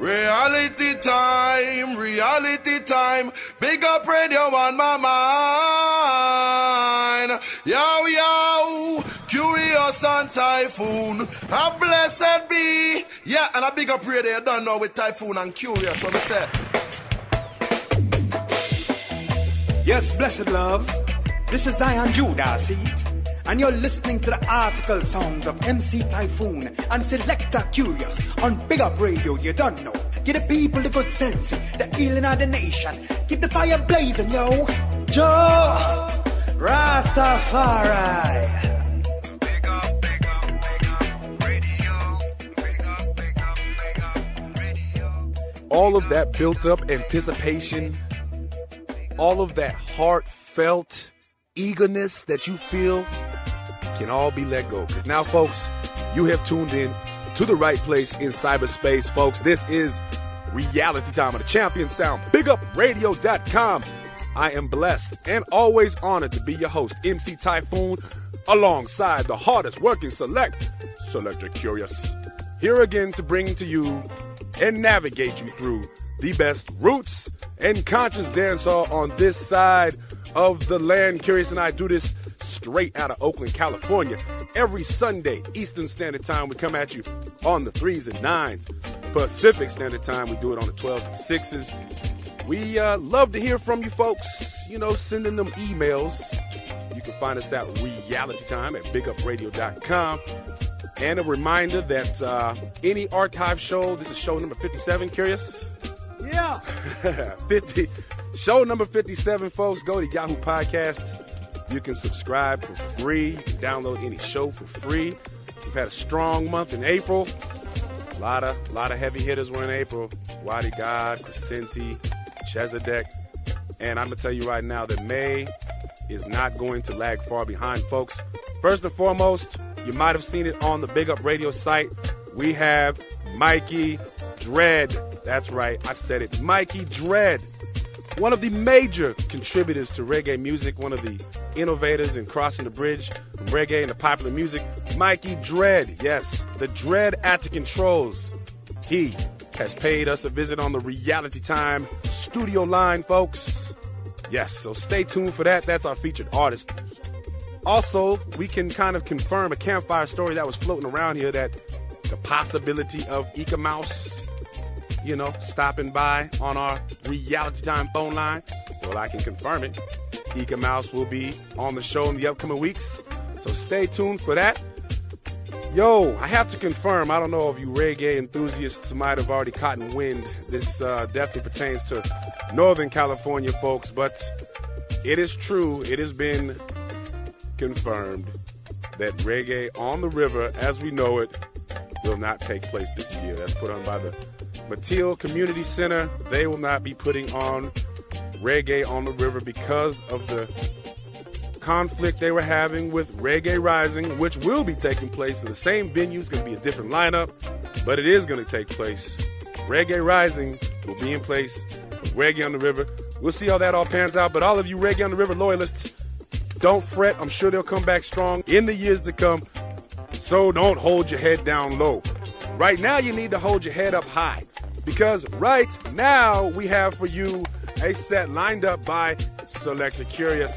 Reality time, big up radio on my mind. Yow, yow, Curious and Typhoon, a blessed be. Yeah, and a big up radio, I don't know, with Typhoon and Curious, what I said. Yes, blessed love, this is Zion Judah, see it? And you're listening to the article sounds of MC Typhoon and Selector Curious on Big Up Radio, you don't know. Give the people the good sense, the healing of the nation. Keep the fire blazing, yo. Joe Rastafari. Big up radio. Big up radio. All of that built up anticipation, all of that heartfelt eagerness that you feel can all be let go. Because now, folks, you have tuned in to the right place in cyberspace, folks. This is Reality Time of the Champion Sound, BigUpRadio.com. I am blessed and always honored to be your host, MC Typhoon, alongside the hardest working Selector Curious. Here again to bring to you and navigate you through the best roots and conscious dancehall on this side of the land. Curious and I do this straight out of Oakland, California. Every Sunday, Eastern Standard Time, we come at you on the 3s and 9s. Pacific Standard Time, we do it on the 12s and 6s. We love to hear from you folks, you know, sending them emails. You can find us at realitytime at bigupradio.com. And a reminder that any archive show, this is show number 57, Curious? Yeah. 50. Show number 57, folks. Go to Yahoo Podcasts. You can subscribe for free. You can download any show for free. We've had a strong month in April. A lot of heavy hitters were in April. Wadi God, Crescenti, Chesedek. And I'm going to tell you right now that May is not going to lag far behind, folks. First and foremost, you might have seen it on the Big Up Radio site. We have Mikey Dread. That's right, I said it. Mikey Dread. One of the major contributors to reggae music, one of the innovators in crossing the bridge from reggae into popular music, Mikey Dread. Yes, the Dread at the Controls. He has paid us a visit on the Reality Time studio line, folks. Yes, so stay tuned for that. That's our featured artist. Also, we can kind of confirm a campfire story that was floating around here, that the possibility of Eek-A-Mouse, you know, stopping by on our Reality Time phone line. Well, I can confirm it. Eek-A-Mouse will be on the show in the upcoming weeks, so stay tuned for that. Yo, I have to confirm, I don't know if you reggae enthusiasts might have already caught in wind. This definitely pertains to Northern California, folks, but it is true, it has been confirmed that Reggae on the River, as we know it, will not take place this year. That's put on by the Mateel Community Center. They will not be putting on Reggae on the River because of the conflict they were having with Reggae Rising, which will be taking place in the same venue. It's going to be a different lineup, but it is going to take place. Reggae Rising will be in place with Reggae on the River. We'll see how that all pans out, but all of you Reggae on the River loyalists, don't fret. I'm sure they'll come back strong in the years to come, so don't hold your head down low. Right now, you need to hold your head up high, because right now we have for you a set lined up by Selector Curious.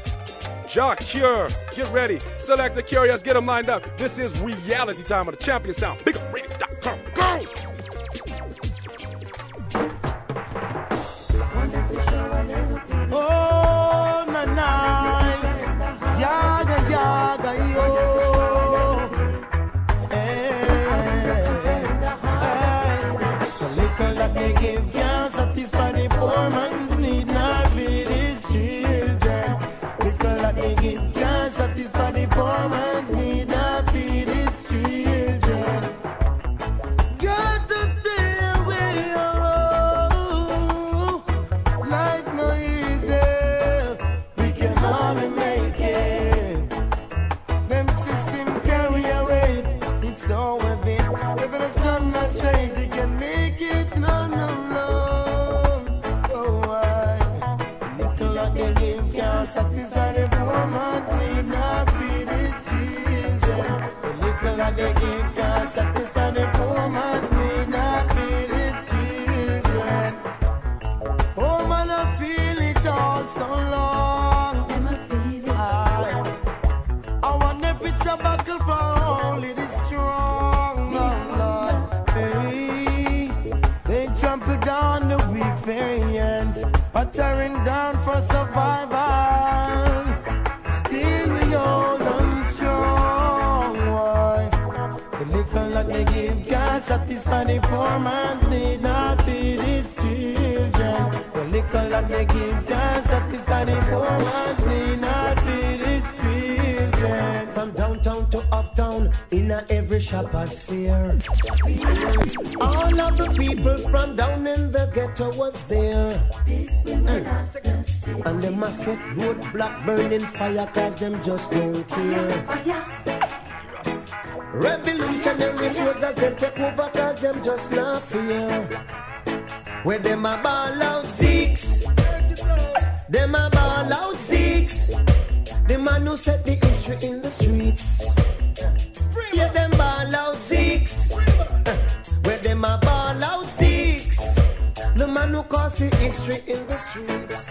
Jacure, get ready. Selector Curious, get them lined up. This is Reality Time of the Champion Sound. BigUpRadio.com. Go! Make it. trample down the weak variants, but tearing down for survival. Still we hold on strong. Why? The little that they give can't satisfy the poor man's need, not feed his children. The little that they give can't satisfy the poor man's need, not feed his children. From downtown to uptown, in every shopper's fear. All of the people from down in the ghetto was there. And the massive roadblock burning fire, cause them just don't care. Revolutionary soldiers, they take over, cause them just not fear. Where them a ball out six, them a ball out six. The man who set the history in the streets. Yeah, them ball out six. Where them a ball out six. The man who caused the history in the streets.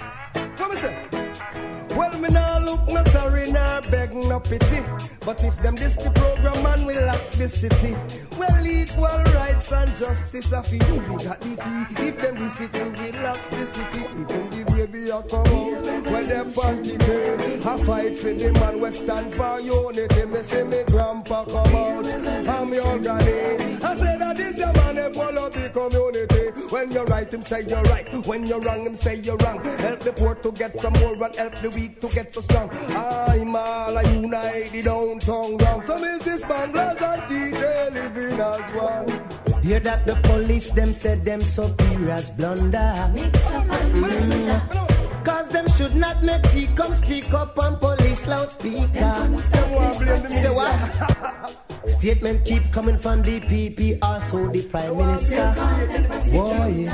Come and say, well, me now look no sorry, now beg no pity. But if them this the program, man, we lack the city. Well, equal rights and justice are for you. We got the key. If them this city, we lack the city. Even the baby a come out when them party day. I fight for the man, we stand for unity. Me say me grandpa come out, I'm your granny. I say that this your man, they follow the community. When you're right, him say you're right. When you're wrong, him say you're wrong. Help the poor to get some more and help the weak to get so strong. I'm all I unite the downtown ground. So me see Spanglers and DJ living as one. Hear that the police, them said them superiors blunder. Cause them should not make tea come speak up on police loudspeaker. Statement keep coming from the PP, also the Prime Minister. Boy,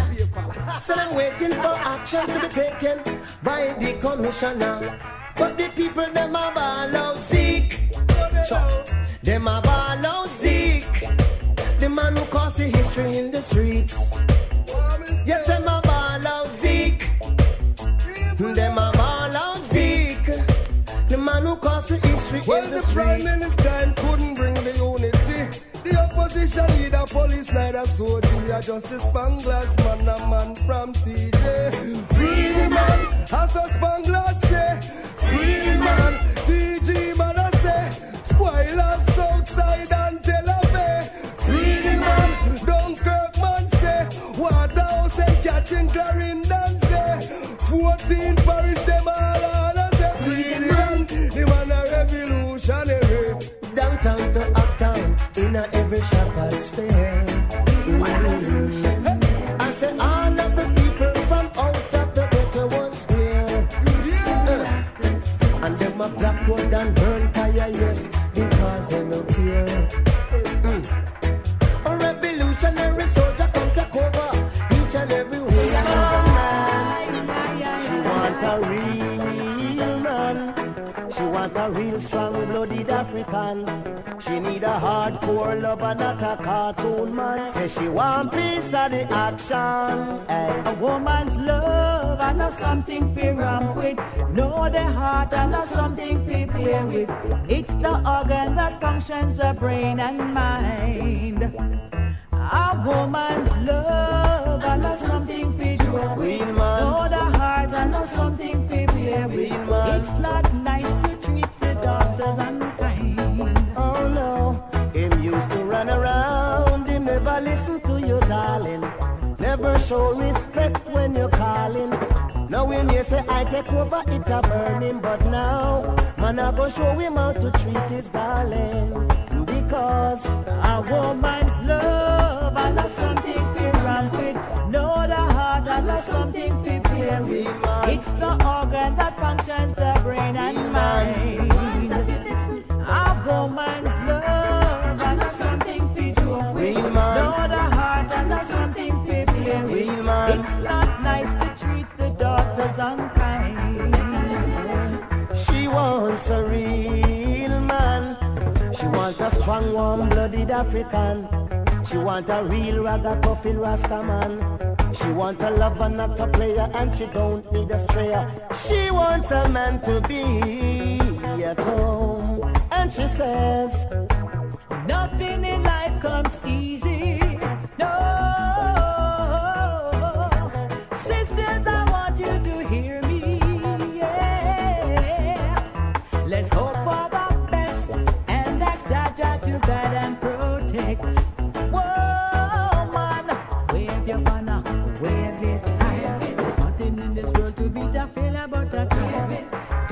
so I'm waiting for action to be taken by the Commissioner. But the people, them are ball out sick. Them are ball out sick. The man who caused the history in the streets. Yes, them are ball out sick. Them are ball out sick. The man who caused the history in the streets. Well, the Prime Minister couldn't bring the unity. The opposition neither police, neither soldier, just the Spanglers, man a man from TJ. Free the man, as the Spanglers say. Free the man, TJ man I say. Spoilers outside and Tel Aviv. Free the man, Dunkirk man say. Waterhouse and catching Clarendon say. 14 parish them all on us say. Free the man a revolutionary. Downtown to uptown, in a every shopper's fair. I said all of the people from out of the ghetto was there. And them a blackboard and burn tire, yes, because they don't care. A revolutionary soldier come to cover each and every woman. She want a real man. She want a real strong-blooded African. She need a hardcore lover, not a cartoon man. Say she want piece of the action. Hey. A woman's love and not something to ramp with. Know the heart and not something to play with. It's the organ that functions the brain and mind. A woman's love and not something to joke with. Know the heart and not something to play with. It's not nice to treat the doctors unkind. Oh no, him used to run around, him never listen to you, darling. Never show respect when you're calling. Now him may say I take over, it's a burning, but now man I go show him how to treat his darling. Because a woman's love, I love something to run with. Know the heart, I love something to play with. It's the organ that functions the brain and mind. Woman's love and not something to joke with. Know the heart and not something to play with. It's not nice to treat the daughters unkind. She wants a real man. She wants a strong, warm-blooded African. She wants a real ragamuffin Rasta man. She wants a lover, not a player, and she don't need a strayer. She wants a man to be at home. And she says, nothing in life comes easy. No,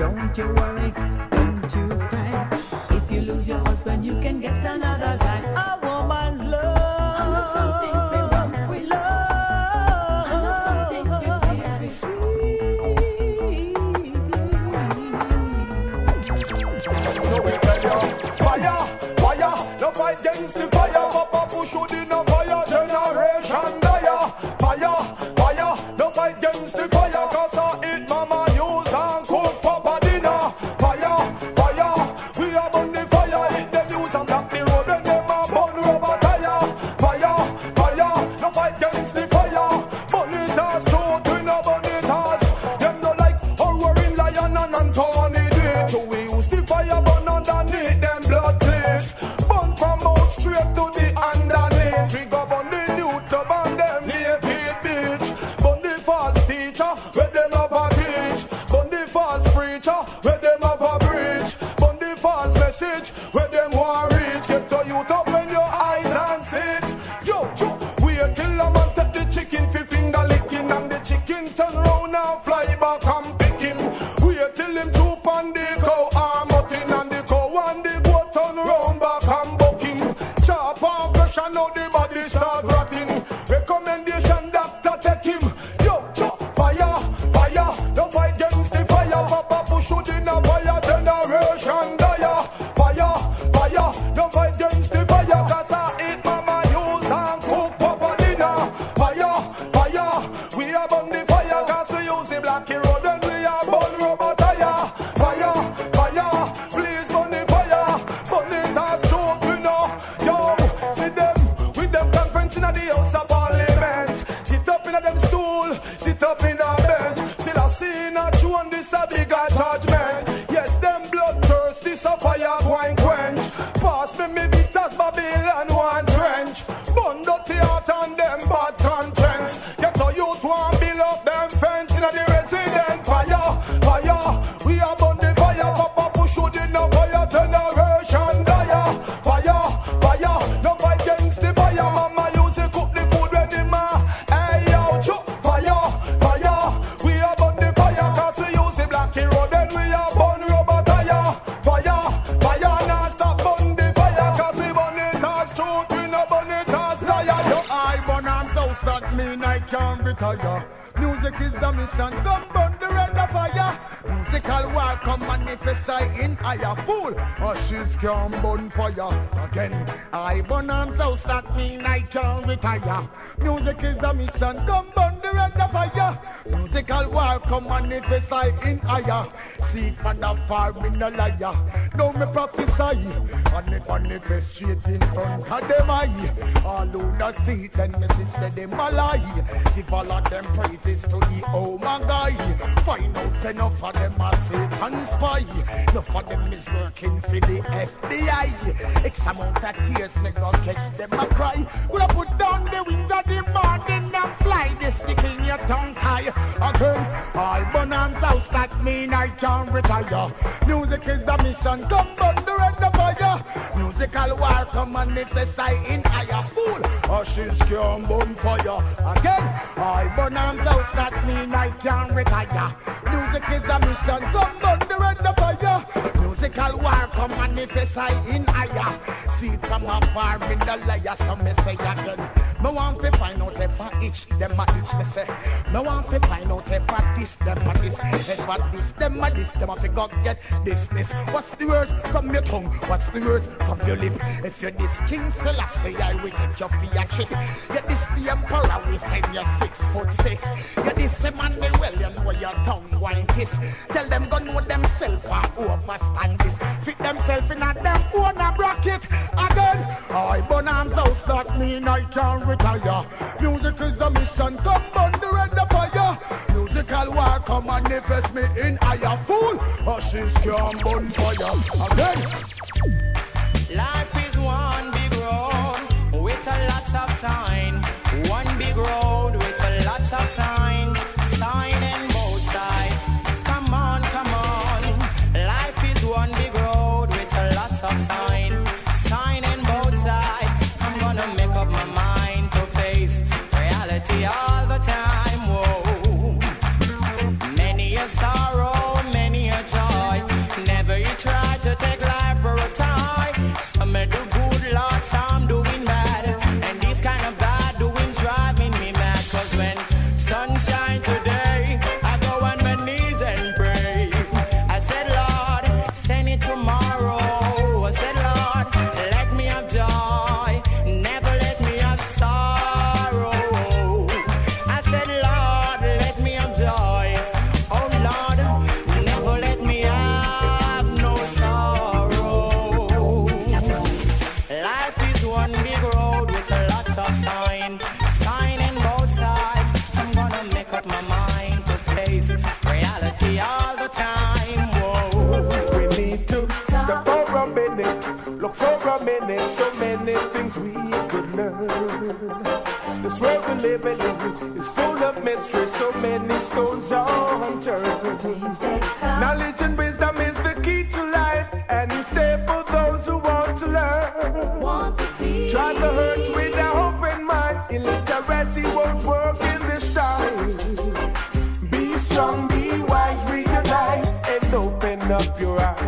Don't you worry, don't you cry. If you lose your husband, you can get another guy. A woman's love. I know something we love. I know something very sweet. No way, fire, fire, no fight against the fire. Papa push you in a fire, generation dire. Fire, fire, no fight against the fire. Cause I eat mama, use and cook Papa dinner. Fire, fire, we are on the fire. Hit the news and block the road and them a burn rubber tire. Fire, fire, no fight against the fire. Bonitars shoot, we no bonitars. Them no like all wearing lion and Anthony did. So we use the fire burn underneath them blood cleats. Burn from out straight to the underneath. We go burn the youth to burn them naked bitch. Burn the false teacher, where they never teach. Burn the false preacher, where they never preach. Burn the false message, where them want reach. Get to youth open your eyes and sit. Yo, yo, wait till a man take the chicken fi finger licking. And the chicken turn round and fly back and pick him. Wait till him troop on the cow and mutton. And the cow and the goat turn round back and buck him. Chop and brush and now the body start rotting. Recommendation doctor take him. Yo, yo, fire, fire, no fight against the fire. Papa push you in a fire, generation dire. Fire, fire, no fight against the fire. Cause I eat mama use and cook Papa dinner. Fire, fire, we are burn the fire. Cause we use the blacky road and we are burn rubber tire. Fire, fire, please burn the fire. Burn it as shoot we know. Yo, see them, with them conference in the house of parliament. Sit up in a them stool, sit up in a bench. Still a scene a tune, this a bigger judgment. Yes, them bloodthirst, this a fire going quench. Pass me me bitters, Babylon one trench. Burn dirty heart and them bad conscience. Get a youth one build up them fence in the resident. Fire, fire, we are burn the fire. Papa push you in the fire, generation dire. Fire, fire, no fight against the fire. Mama use it cook the food when the ma. Hey yo, choo. Fire, fire, we are burn the fire. Cause we use the blacky road and we are burn rubber tire. Fire, fire, now stop burn the fire. Cause we burn it as truth, we no burn it as liar. Yo, I burn and house, that mean I can't retire. Music is the mission, come burn the red of fire. Musical war, come manifest I in higher. Fool, ashes can burn fire again. I burn and house, that mean I can't retire. Music is the mission, come burn the red of fire. Musical war, come manifest I in higher. Seek man a farm in a liar. Now me prophesy, and it manifest straight in front of them eye. All who not see it, then me sister them a lie. Give all of them praises to the old man guy. Find out enough of them a fake and spy. Enough of them is working for the FBI. X amount of tears, me go catch them a cry. Coulda put down the wings of the morning and fly. This stick in your tongue tie. Again, all burn and house, that mean I can't retire. Music is the mission, come burn the red of fire. Musical war, come and manifest I in higher. Fool, ashes can burn fire. Again, all burn and house, that mean I can't retire. Music is the mission, come burn the red of fire. Musical war, come and manifest I in higher. See from a farm in the liar, some me say again. Me want to find out if I itch, them a itch, me say. Me want to find out if I this, them a this. If I this, them a figure get this, this. What's the word from your tongue? What's the word from your lip? If you're this King Selassie, I will take your fee and shit. You're this the emperor, we send you 6'6". You're this Emmanuel, you know your tongue wine kiss. Tell them go know themself and overstand this. Fit themself in at them own a bracket. Again, I burn and house, that mean I can't retire. Music is the mission, come burn the red of fire. Musical war, come manifest me in higher. Fool, ashes can burn fire. Again, life is one big road with a lot of sign. One big road with a lot of sign. Sign and both sides. Come on, come on. Life is one big road with a lot of sign. Sign and both sides. I'm gonna make up my mind to face reality all the time. Whoa. Many a sorrow, many a joy. living in is full of mystery, so many stones are unturned. Knowledge and wisdom is the key to life, and it's there for those who want to learn. Want to see. Try to hurt with an open mind, illiteracy won't work in this time. Be strong, be wise, realize, and open up your eyes.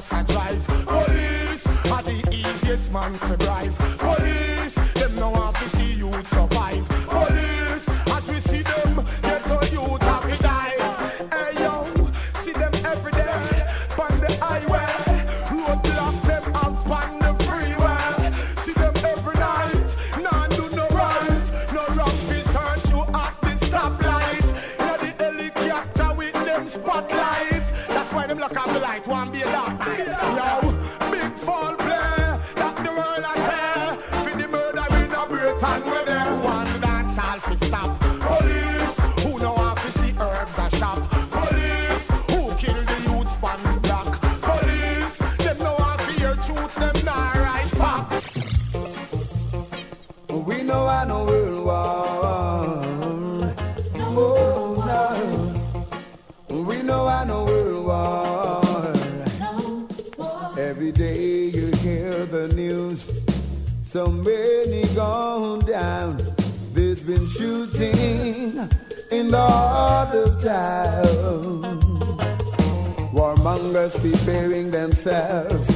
just a drive. Police are the easiest man to drive. Police, them no want to see you survive. Police, as we see them, get to you that we die. Hey yo, see them every day, on the highway, roadblock them up on the freeway. See them every night, none do no right, no wrong will turn you at the stoplight. Now the helicopter with them spotlight. Them lock up the light, one be a dark night. Yo, big fall play, that the world I care. For the murder in a Britain, we're there. One dance all to stop. Police, who know how to see herbs a shop. Police, who kill the youths from the block. Police, them know how to hear truth, them not right pop. We know I know world war. Oh, no. We know I know world war. Every day you hear the news, so many gone down. There's been shooting in the heart of town. Warmongers preparing themselves,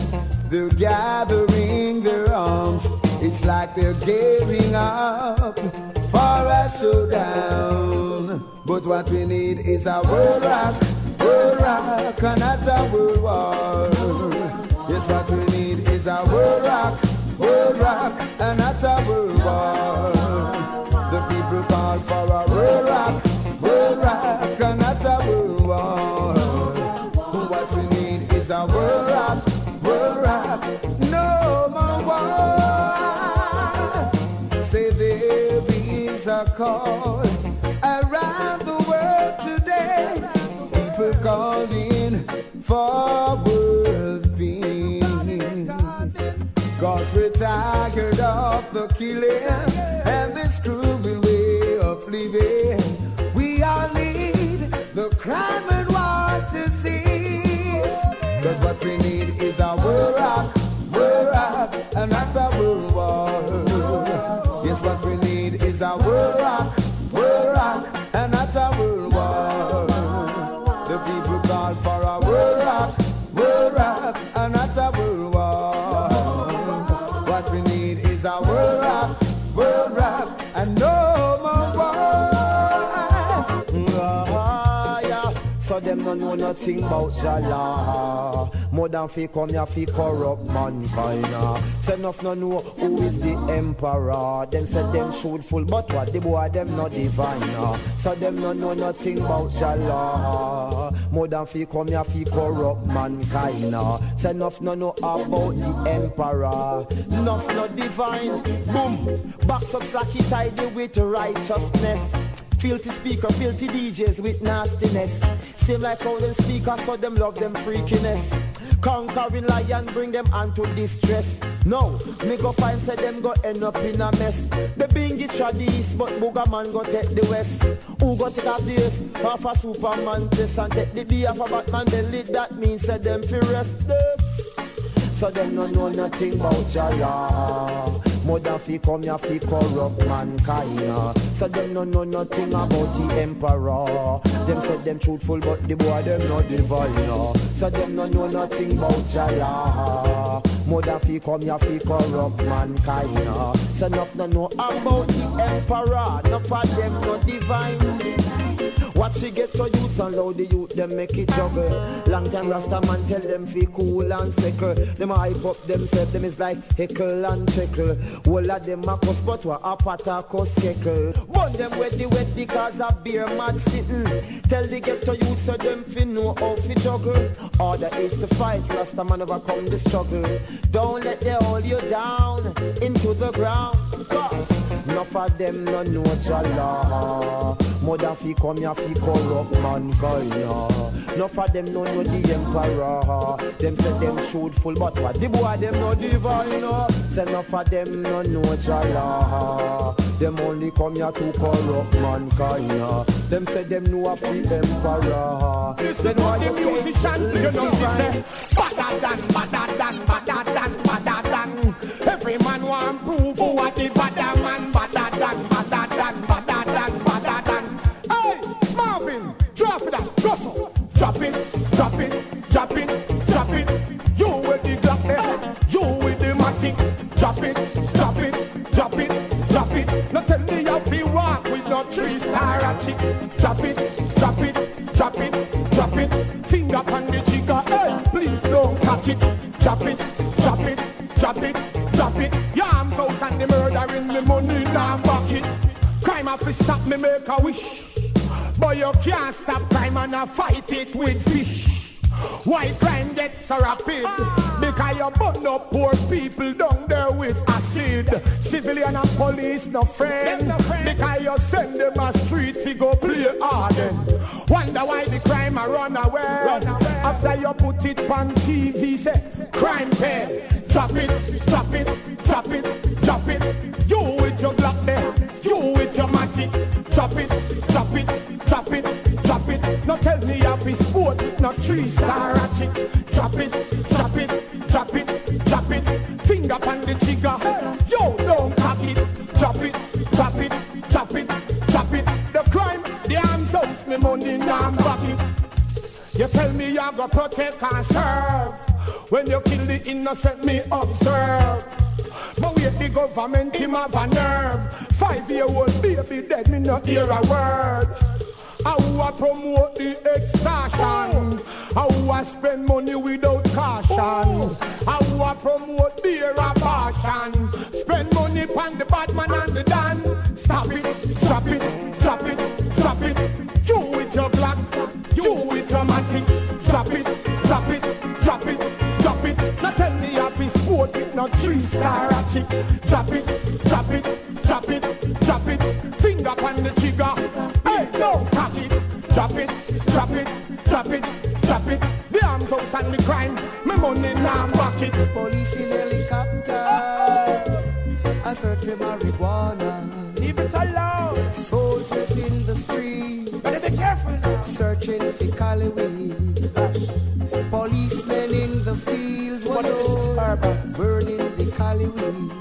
they're gathering their arms. It's like they're gazing up for a showdown. But what we need is a world rock. World rock, and not a world war. Yes, what we need is a world rock, and not a world war. The people call for a world rock, and not a world war. What we need is a world rock, no more war. Say there is a call. Calling for world peace, cause we're tired of the killing and this cruel way of living. We all need the crime and war to cease, cause what we need is a world rock, and not a world war. Yes, what we need is a world rock, and not a world war. The people call for a world rock, and not a world war. What we need is a world rock, and no more war. Ah, yeah. So them no know nothing about Jala. More than fi come ya fi corrupt mankind. Say enough no know who is the emperor. Them said them truthful, but what the boy them not divine. So them no know nothing about Jala. More than fi come ya fi corrupt mankind. Say enough no know about the emperor. Enough no divine. Boom. Box up slacky tidy with righteousness. Filthy speaker, filthy DJs with nastiness. Seem like how them speakers, so them love them freakiness. Conquering lion, bring them unto distress. No, me go find, say them go end up in a mess. The bingy tradi east, but booger man go take the west. Who go take a this? Half a Superman test and take the B of a Batman delete. That means say them fi rest this. So them no know nothing about Jala. More than fi come ya fi corrupt mankind. So them no know nothing about the emperor. Them said them truthful, but the boy them not divine. So them no know nothing about Jala. More than fi come ya fi corrupt mankind. So enough no know about the emperor. Enough of them not divine. What she get to youth and how the youth them make it juggle. Long time Rasta man tell them fi cool and sickle. Them hype up themselves, them is like heckle and trickle. All of them a cuss but wa a pot a cuss keckle. Burn them wetty cause a beer mad sitting. Tell the get to youth so them fi know how fi juggle. Order is to fight, Rasta man overcome the struggle. Don't let them hold you down into the ground. Enough of them no know Jala. More than fi come ya fi corrupt mankind. Enough of them no know the emperor. Them said them truthful, but what the boy them no divine. Say enough of them no know Jala. Them only come ya to corrupt mankind. Them said them know of the emperor. Listen to the musician, you know he say, badder than, badder than, badder than, badder than. Every man want prove who a the badder man, badder than, badder than, badder than, badder than. Drop it, drop it, drop it, drop it, drop it. Drop it, drop it, drop it, drop it. Now tell me how we walk with no trees or a chick. Drop it, drop it, drop it, drop it. Finger on the chica, hey, please don't catch it. Drop it, drop it, drop it, drop it. Your arms out and the murdering, the money now back it. Crime have to stop me, make a wish. But you can't stop crime and I fight it with fish. Why crime gets so rapid? Because you burn up poor people down there with acid. Civilian and police no friend. Because you send them a street to go play harden. Wonder why the crime a run away. After you put it on TV, say crime pay. Drop it, drop it, drop it, drop it. You with your black there, you with your magic. Drop it, drop it, drop it, drop it. Now tell me how it's sport, not tree star at it. Drop it, drop it, drop it, drop it. Finger pan the trigger, yo, don't tap it. Drop it, drop it, drop it, drop it. The crime, the arms out, me money now I'm back it. You tell me you go protect and serve. When you kill the innocent, me observe. But wait, the government, him have a nerve. 5-year-old baby dead, me not hear a word. How I promote the extortion? How I spend money without caution? How I promote beer abortion? Spend money pon the bad man and the dan. Stop it, stop it, stop it, stop it. You with your black, you with your magic. Stop it, stop it, stop it, stop it. Now tell me I've been sport with no 3-star a chick. Stop it, stop it, stop it, stop it. Finger pon the trigger. Hey, don't tap it. Drop it, drop it, drop it, drop it. The arms out and the crime. My money now I'm back it. Police in helicopter. I search for marijuana. Leave it alone. Soldiers in the street. Better be careful now. Searching for Cali weed. Policemen in the fields. What is Starbucks? Burning the Cali weed.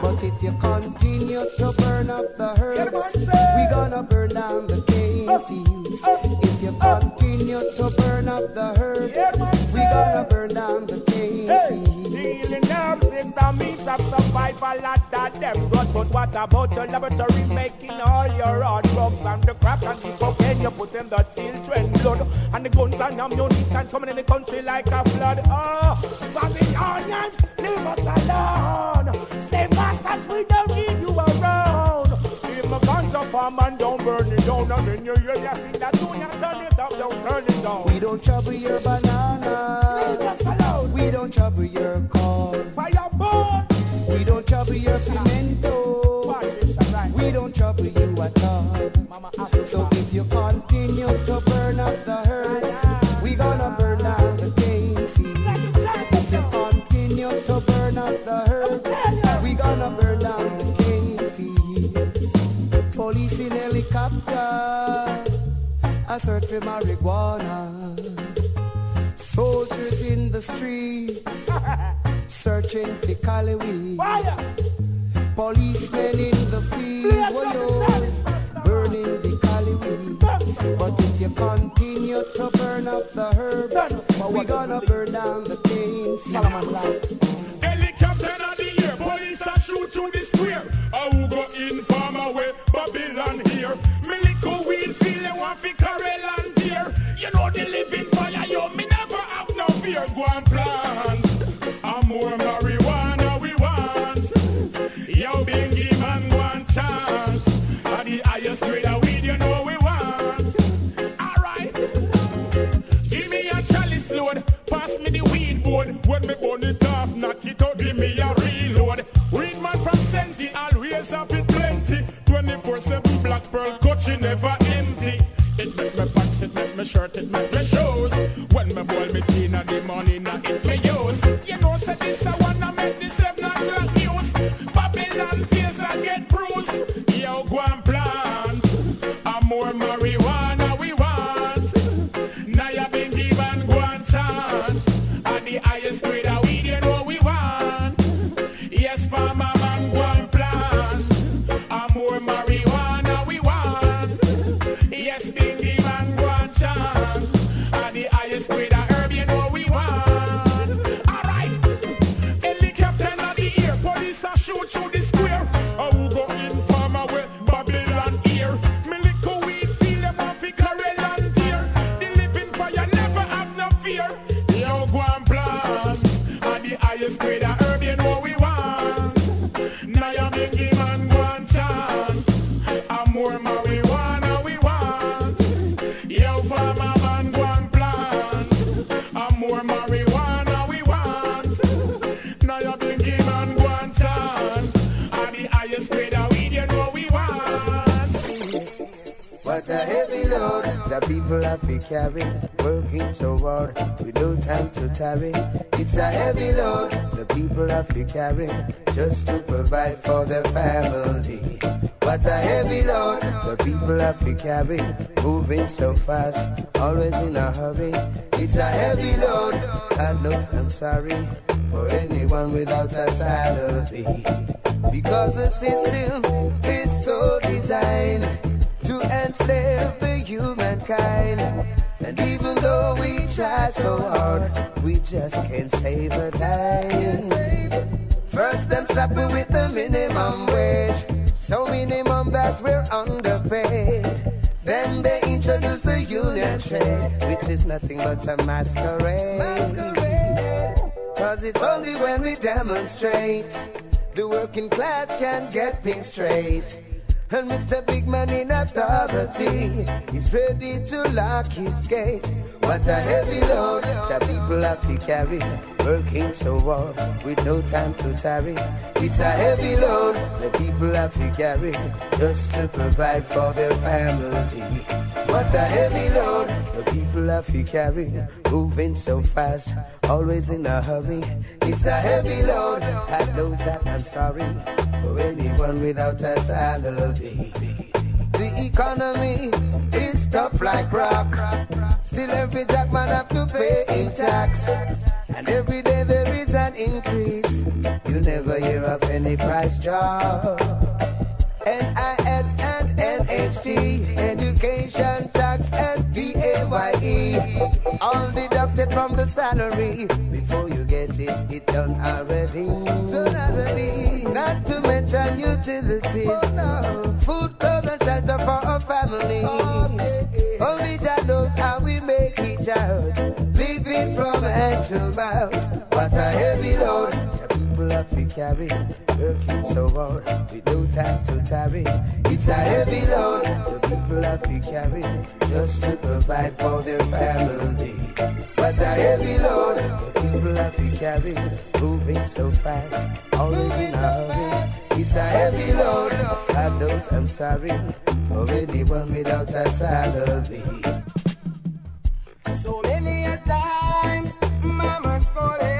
But if you continue to burn up the herb, we're gonna burn down the cane fields. If you continue to burn up the herb, we're gonna burn down the cane fields. Healing herbs is the means of survival at that damn road. But what about your laboratory making all your hard drugs and the crap and the cocaine you put in the children's blood? And the guns and ammunition coming in the country like a flood. Oh, Babylonians, leave us alone. We don't need you around. Leave my guns up, man, don't burn it down. And then you hear that thing that soon you turn it up, don't turn it down. We don't trouble your banana. Leave us alone. We don't trouble your corn. Fireball. We don't trouble your pimento. We don't trouble you at all. Mama, so if you continue to burn up the herds, we gonna burn down the cane fields. If you continue to burn up the herds, gonna burn down the cane fields. Police in helicopter, I search for marijuana. Soldiers in the streets, searching for Cali weed. Policemen in the field, burning the Cali weed. But if you continue to burn up the herbs, we're gonna burn down the cane fields. Helicopter of the year, police are shoot through the square. I will go in farm away, Babylon here. Milico weed feel and want fi carry land here. You know the living fire, yo, me never have no fear. Go and plant, and more marijuana we want. Yo, bingy man, one chance. At the highest grade of weed, you know we want. Alright, give me a chalice load, pass me the weed board. When me burn it off, knock it out, give me a reload. Weed man from Sensi, always have it plenty. 24/7 black pearl, coachin' never empty. It make me pants, it make me shirt, it make me shoes. When me boil me tea, na the money, na it me use. You know, say this I wanna make this up, not black news. Babylon feels I get bruised. Yo, go and plant, and more marijuana we want. Now you been given one chance, and the highest grade of weed, you know we want. Yes, farmer man, go and plant, and more marijuana we want. Yes, been given one chance, and the highest grade of herb, you know we want. Alright, helicopter of the air, police. got a heavy load. The people have been carrying, working so hard, with no time to tarry. It's a heavy load. The people have been carrying, just to provide for their family. What a heavy load. The people have been carrying, moving so fast, always in a hurry. It's a heavy load. God knows I'm sorry for anyone without a salary, because the system is so designed to enslave the humankind. And even though we try so hard, we just can't save a dime. First them slap me with the minimum wage, so minimum that we're underpaid. Then they introduce the union trade, which is nothing but a masquerade. Cause it's only when we demonstrate the working class can get things straight. And Mr. Big Man in authority is ready to lock his gate. What a heavy load the people have to carry, working so hard with no time to tarry. It's a heavy load the people have to carry, just to provide for their family. What a heavy load the people have to carry, moving so fast, always in a hurry. It's a heavy load. I know that I'm sorry for anyone without a salary. The economy is tough like rock. Still every jackman have to pay in tax. And every day there is an increase. You never hear of any price drop. NIS and NHT, education, all deducted from the salary. Before you get it done already. Not to mention utilities, food, clothes and shelter for our family. Only God knows how we make it out, living from hand to mouth. What a heavy load the people have to carry, working so hard with no time to tarry. It's a heavy load the people have to carry, just to provide for their family. But a heavy load the people have to carry, moving so fast, always in a hurry. It's a heavy load. God knows I'm sorry for anyone without a salary. So many a time mama's falling,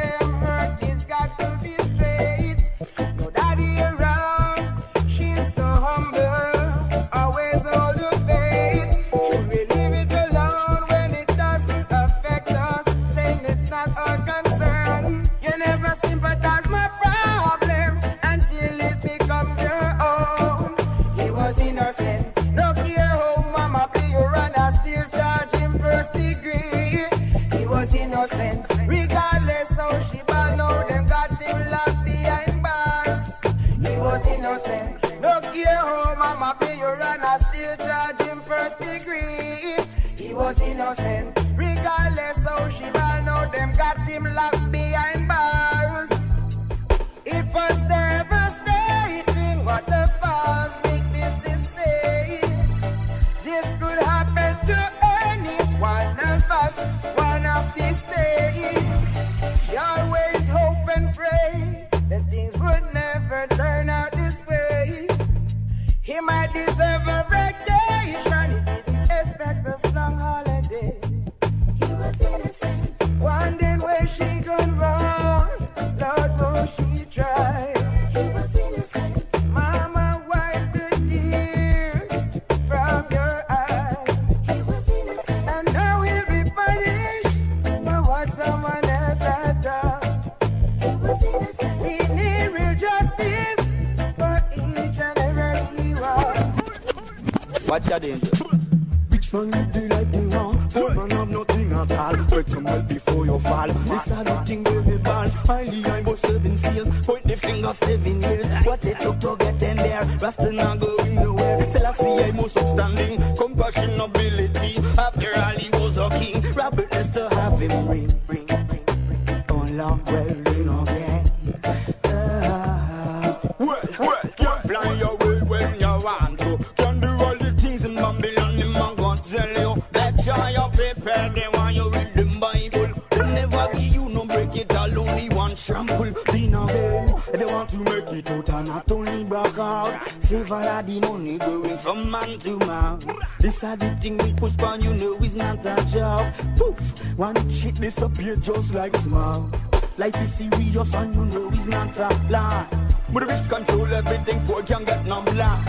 from man to man. This are the thing we push on, you know it's not a job. Poof, one shit disappear just like small. Life is serious and you know it's not a lie. But rich control everything, poor can get no black.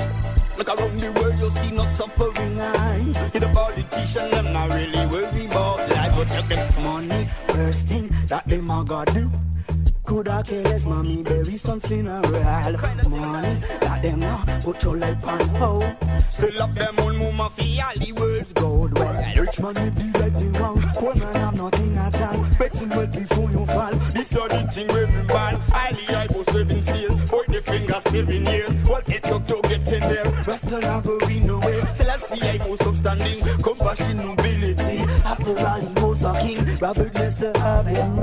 Look around the world, you'll see no suffering eyes. In the politician, I'm not really worried about life. But you get money, first thing that them all got do. Could I care less, mommy, bury something around. Money, that them now, put your life on hold. Sell up them own mama for all the world's gold. Well, rich man will be like the wrong. Poor man have nothing at all. Expecting well before you fall. This are the thing where we ban. Highly high for 7 years. Point the finger, 7 years. What it took to get in there. Rasta not go be nowhere. Tell us the high for substanding. Compassion, nobility. After all, his most are king. Robert Lester have him.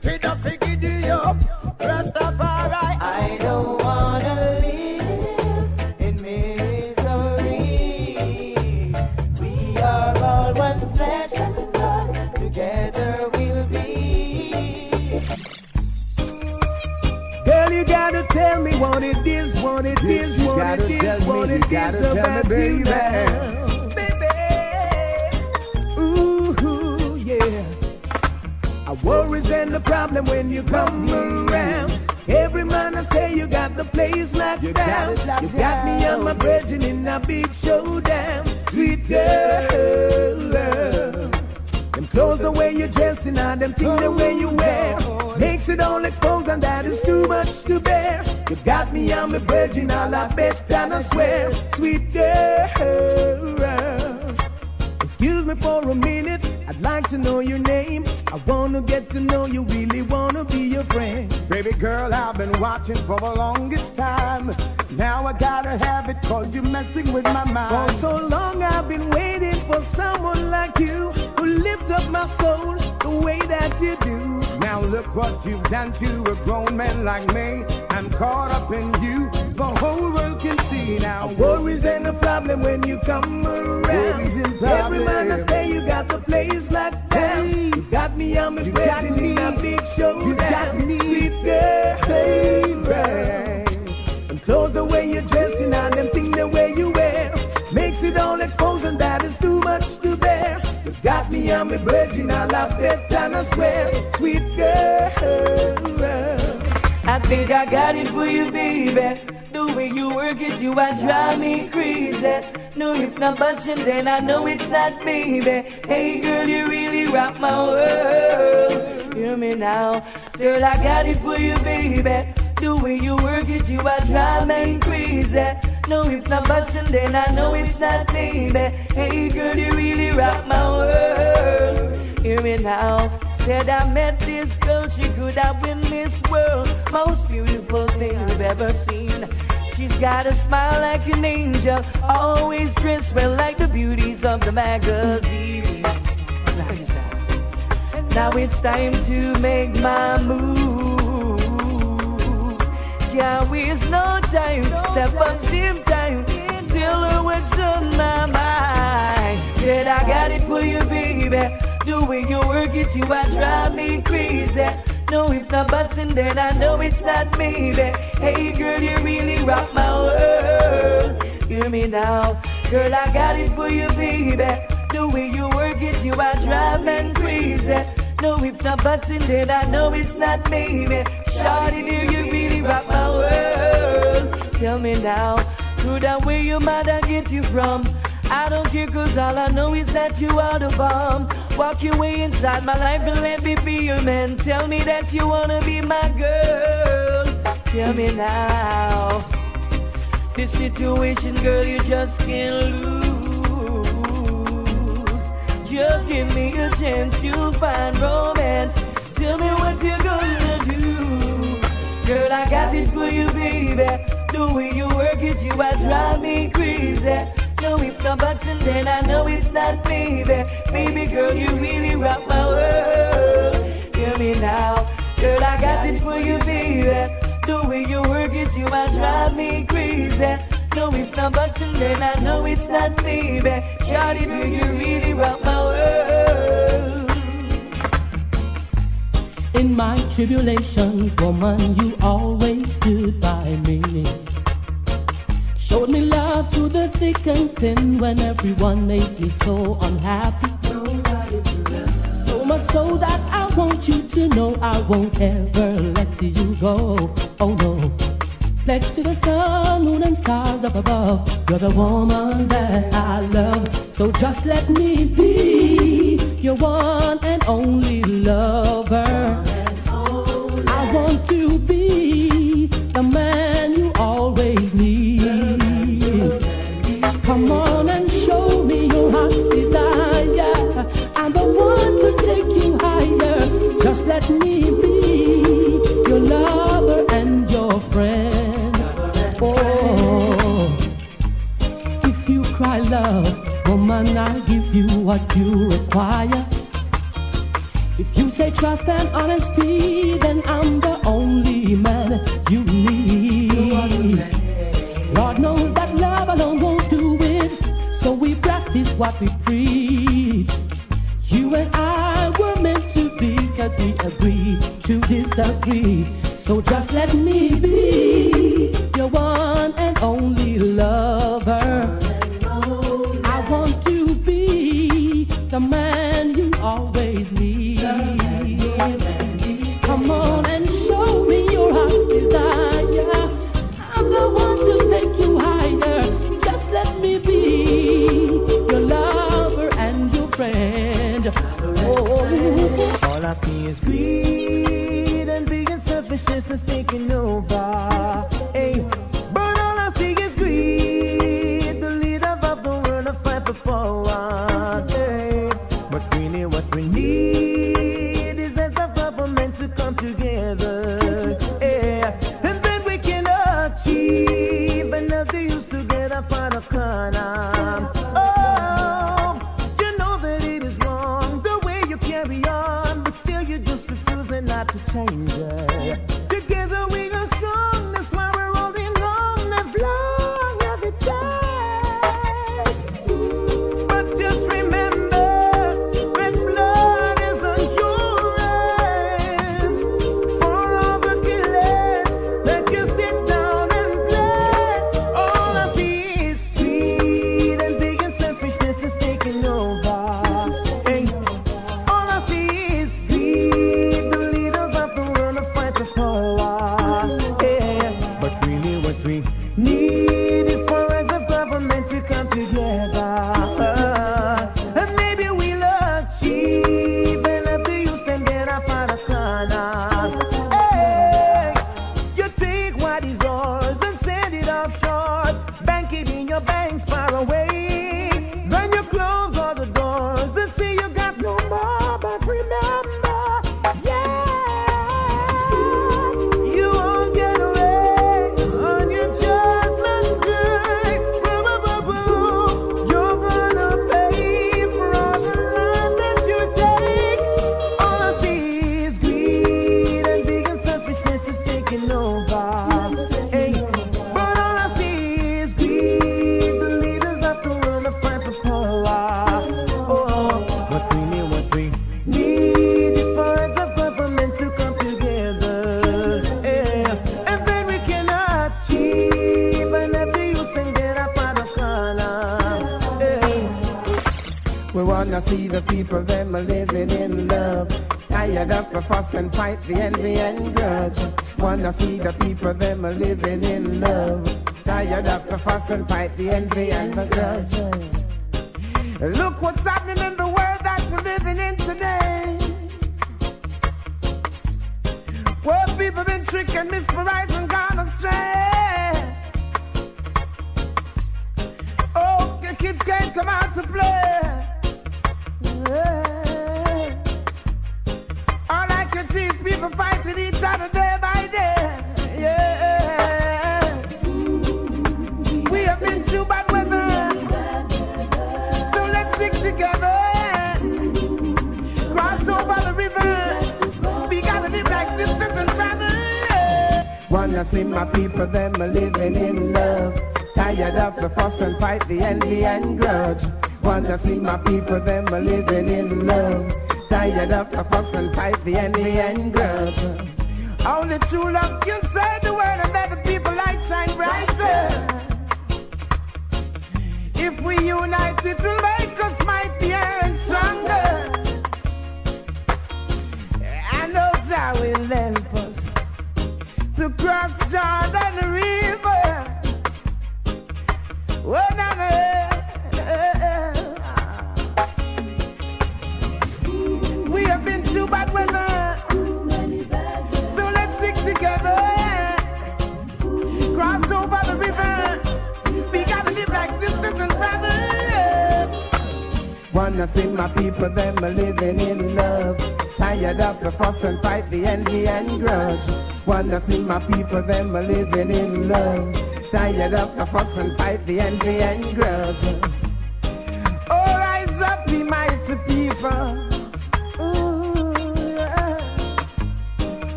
With the figgy do up, Rastafari, I know. gotta tell me, baby. Ooh, yeah. Our worries and the problem when you come around. Every man I say you got the place locked down. You got me on my bridging in a big showdown. Sweet girl, them clothes the way you're dressing on, them things the way you wear, makes it all exposed and that is too much to bear. You got me on my bridging all I bet and I swear. Sweet girl, excuse me for a minute, I'd like to know your name. I wanna get to know you, really wanna be your friend. Baby girl, I've been watching for the longest time. Now I gotta have it, cause you're messing with my mind. For so long I've been waiting for someone like you, who lifts up my soul the way that you do. Now look what you've done to a grown man like me. I'm caught up in you, the whole world can see now. Worries ain't a problem when you come around. Every man I say you got the place locked down. You got me on my bed in a big showdown. You got me, sweet girl. And clothes the way you're dressing on them things the way you wear, makes it all exposed and that is too much to bear. You got me on my bed in a bed and I swear, sweet girl. I think I got it for you, baby. The way you work it, you are drive me crazy. No, it's not bunching, then I know it's not, baby. Hey, girl, you really rock my world. Hear me now. Girl, I got it for you, baby. The way you work it, you are driving crazy. No, it's not bunching, then I know it's not, baby. Hey, girl, you really rock my world. Hear me now. Said I met this girl, she could have win this world. Most beautiful thing I've ever seen. She's got a smile like an angel, always dressed well like the beauties of the magazine. Now it's time to make my move. Yeah, it's no time, step up, same time, tell her what's on my mind. Said I got it for you, baby. The way you work it, you are driving me crazy. No, it's not busting, then I know it's not, baby. Hey, girl, you really rock my world. Hear me now. Girl, I got it for you, baby. The way you work it, you are driving crazy. No, it's not busting, then I know it's not, baby. Shawty, dear, you really rock my world. Tell me now, who that way your mother get you from? I don't care, cause all I know is that you are the bomb. Walk your way inside my life and let me be your man. Tell me that you wanna be my girl. Tell me now. This situation, girl, you just can't lose. Just give me a chance, you'll find romance. Tell me what you're gonna do. Girl, I got it for you, baby. The way you work it, you are drive me crazy. No, it's not boxing, then I know it's not, baby. Baby girl, you really rock my world. Hear me now. Girl, I got it for you, baby. The way you work it, you are drive me crazy. No, it's not boxing, then I know it's not, baby. Shawty, do you really rock my world? In my tribulations, woman, you always stood by me. Showed me love through the thick and thin when everyone made me so unhappy. So much so that I want you to know I won't ever let you go. Oh no. Next to the sun, moon and stars up above, you're the woman that I love. So just let me be your one and only lover. I want to be the man you always need. Come on and show me your heart's desire. I'm the one to take you higher. Just let me be your lover and your friend. Oh, if you cry love, woman, I'll give you what you require. If you say trust and honesty, then I'm the only man you need. Lord knows that love alone won't do it, so we practice what we preach. You and I were meant to be, cause we agreed to disagree. So just let me be your one and only lover.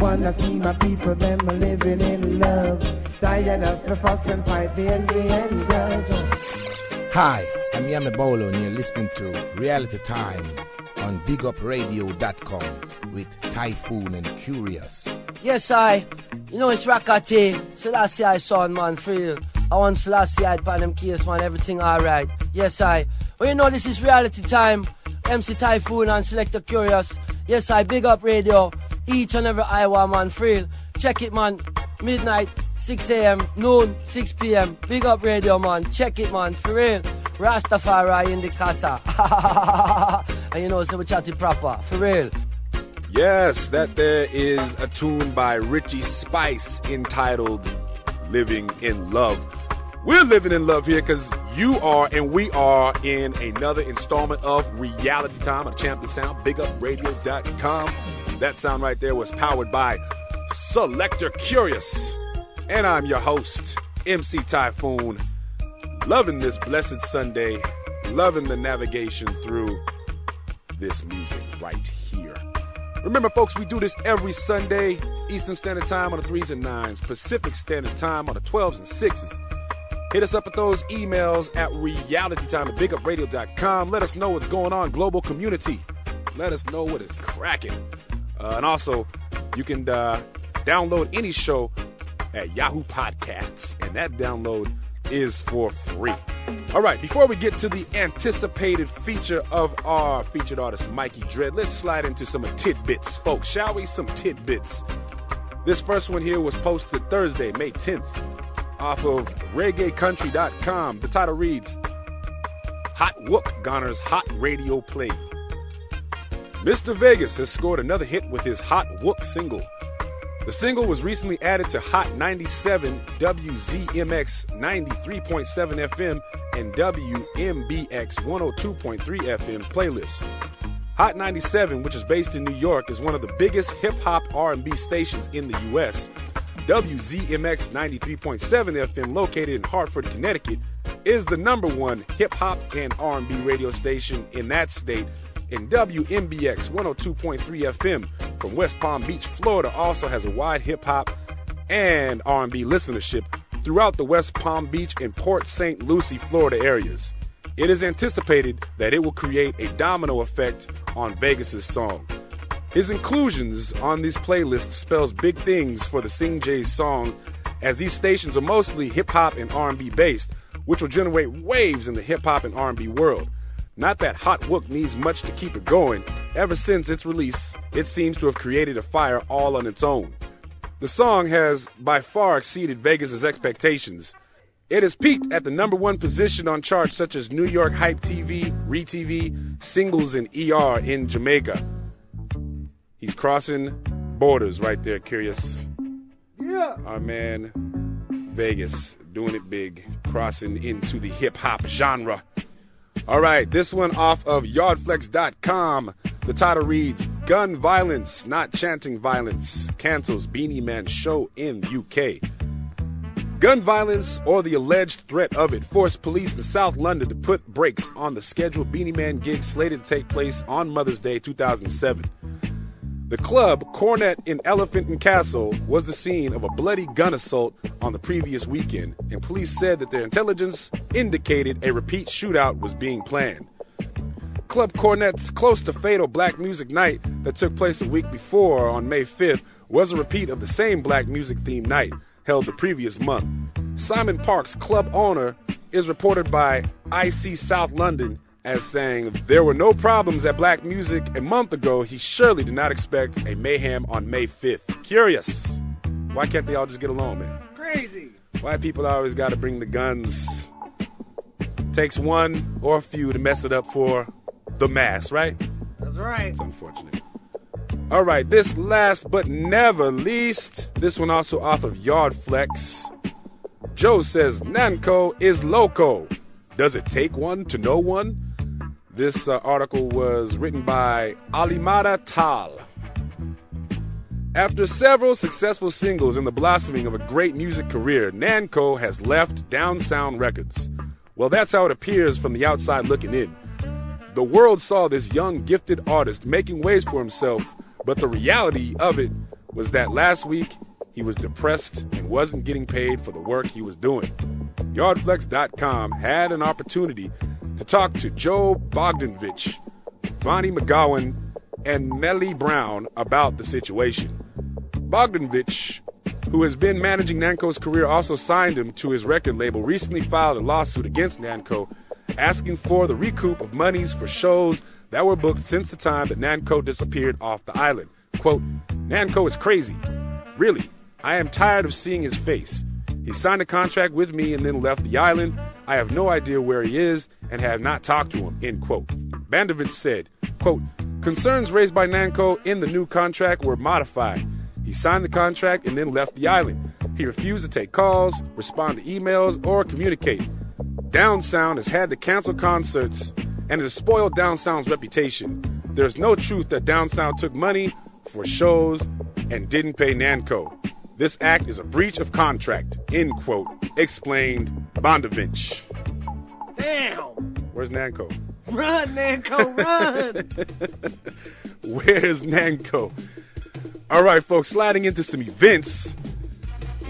Wanna see my people, them living in love, dying up for fuss and fight, the envy and grudge. Hi, I'm Yami Bolo, and you're listening to Reality Time on BigUpRadio.com with Typhoon and Curious. Yes, I. You know, it's Rakate. Selassie I saw on man for you. I want Selassie I pan them case, man. Everything alright. Yes, I. Well, you know, this is Reality Time. MC Typhoon and Selector Curious. Yes, I. Big Up Radio. Each and every Iowa, man. Free. Check it, man. Midnight, 6 a.m., noon, 6 p.m. Big Up Radio, man. Check it, man. For real. Rastafari in the casa. And you know, so we chatted proper. For real. Yes, that there is a tune by Richie Spice entitled Living in Love. We're living in love here because you are and we are in another installment of Reality Time of Champion Sound, BigUpRadio.com. That sound right there was powered by Selector Curious. And I'm your host, MC Typhoon. Loving this blessed Sunday, loving the navigation through this music right here. Remember, folks, we do this every Sunday, Eastern Standard Time on the 3s and 9s, Pacific Standard Time on the 12s and 6s. Hit us up at those emails at realitytime at bigupradio.com. Let us know what's going on, global community. Let us know what is cracking. And also, you can download any show at Yahoo Podcasts, and that download is for free. All right, before we get to the anticipated feature of our featured artist, Mikey Dread, let's slide into some tidbits, folks, shall we? Some tidbits. This first one here was posted Thursday, May 10th, off of reggaecountry.com. The title reads, Hot Wook garners hot radio play. Mr. Vegas has scored another hit with his Hot Wook single. The single was recently added to Hot 97, WZMX 93.7 FM, and WMBX 102.3 FM playlists. Hot 97, which is based in New York, is one of the biggest hip-hop R&B stations in the U.S. WZMX 93.7 FM, located in Hartford, Connecticut, is the #1 hip-hop and R&B radio station in that state, and WMBX 102.3 FM from West Palm Beach, Florida, also has a wide hip-hop and R&B listenership throughout the West Palm Beach and Port St. Lucie, Florida areas. It is anticipated that it will create a domino effect on Vegas' song. His inclusions on this playlist spells big things for the Sing J's song, as these stations are mostly hip-hop and R&B based, which will generate waves in the hip-hop and R&B world. Not that Hot Wook needs much to keep it going. Ever since its release, it seems to have created a fire all on its own. The song has by far exceeded Vegas' expectations. It has peaked at the #1 position on charts such as New York Hype TV, ReTV, Singles, and ER in Jamaica. He's crossing borders right there, Curious. Yeah. Our man, Vegas, doing it big, crossing into the hip-hop genre. All right, this one off of yardflex.com. The title reads, Gun Violence, Not Chanting Violence, cancels Beanie Man show in UK. Gun violence, or the alleged threat of it, forced police in South London to put brakes on the scheduled Beanie Man gig slated to take place on Mother's Day 2007. The club, Cornet in Elephant and Castle, was the scene of a bloody gun assault on the previous weekend, and police said that their intelligence indicated a repeat shootout was being planned. Club Cornet's close-to-fatal Black Music Night that took place a week before on May 5th was a repeat of the same Black Music-themed night held the previous month. Simon Parks, club owner, is reported by IC South London as saying, there were no problems at Black Music a month ago. He surely did not expect a mayhem on May 5th. Curious. Why can't they all just get along, man? Crazy. Why people always got to bring the guns? Takes one or a few to mess it up for the mass, right? That's right. It's unfortunate. All right, this last but never least, this one also off of Yardflex. Joe says, Nanko is loco. Does it take one to know one? This article was written by Alimada Tal. After several successful singles and the blossoming of a great music career, Nanko has left Down Sound Records. Well, that's how it appears from the outside looking in. The world saw this young, gifted artist making ways for himself, but the reality of it was that last week he was depressed and wasn't getting paid for the work he was doing. Yardflex.com had an opportunity to talk to Joe Bogdanovich, Bonnie McGowan, and Melly Brown about the situation. Bogdanovich, who has been managing Nanko's career, also signed him to his record label, recently filed a lawsuit against Nanko, asking for the recoup of monies for shows that were booked since the time that Nanko disappeared off the island. Quote, Nanko is crazy. Really, I am tired of seeing his face. He signed a contract with me and then left the island. I have no idea where he is and have not talked to him, end quote. Bandovich said, quote, concerns raised by Nanko in the new contract were modified. He signed the contract and then left the island. He refused to take calls, respond to emails, or communicate. Down Sound has had to cancel concerts and it has spoiled Down Sound's reputation. There's no truth that Down Sound took money for shows and didn't pay Nanko. This act is a breach of contract, end quote, explained Bondovich. Damn! Where's Nanko? Run, Nanko, run! Where's Nanko? All right, folks, sliding into some events.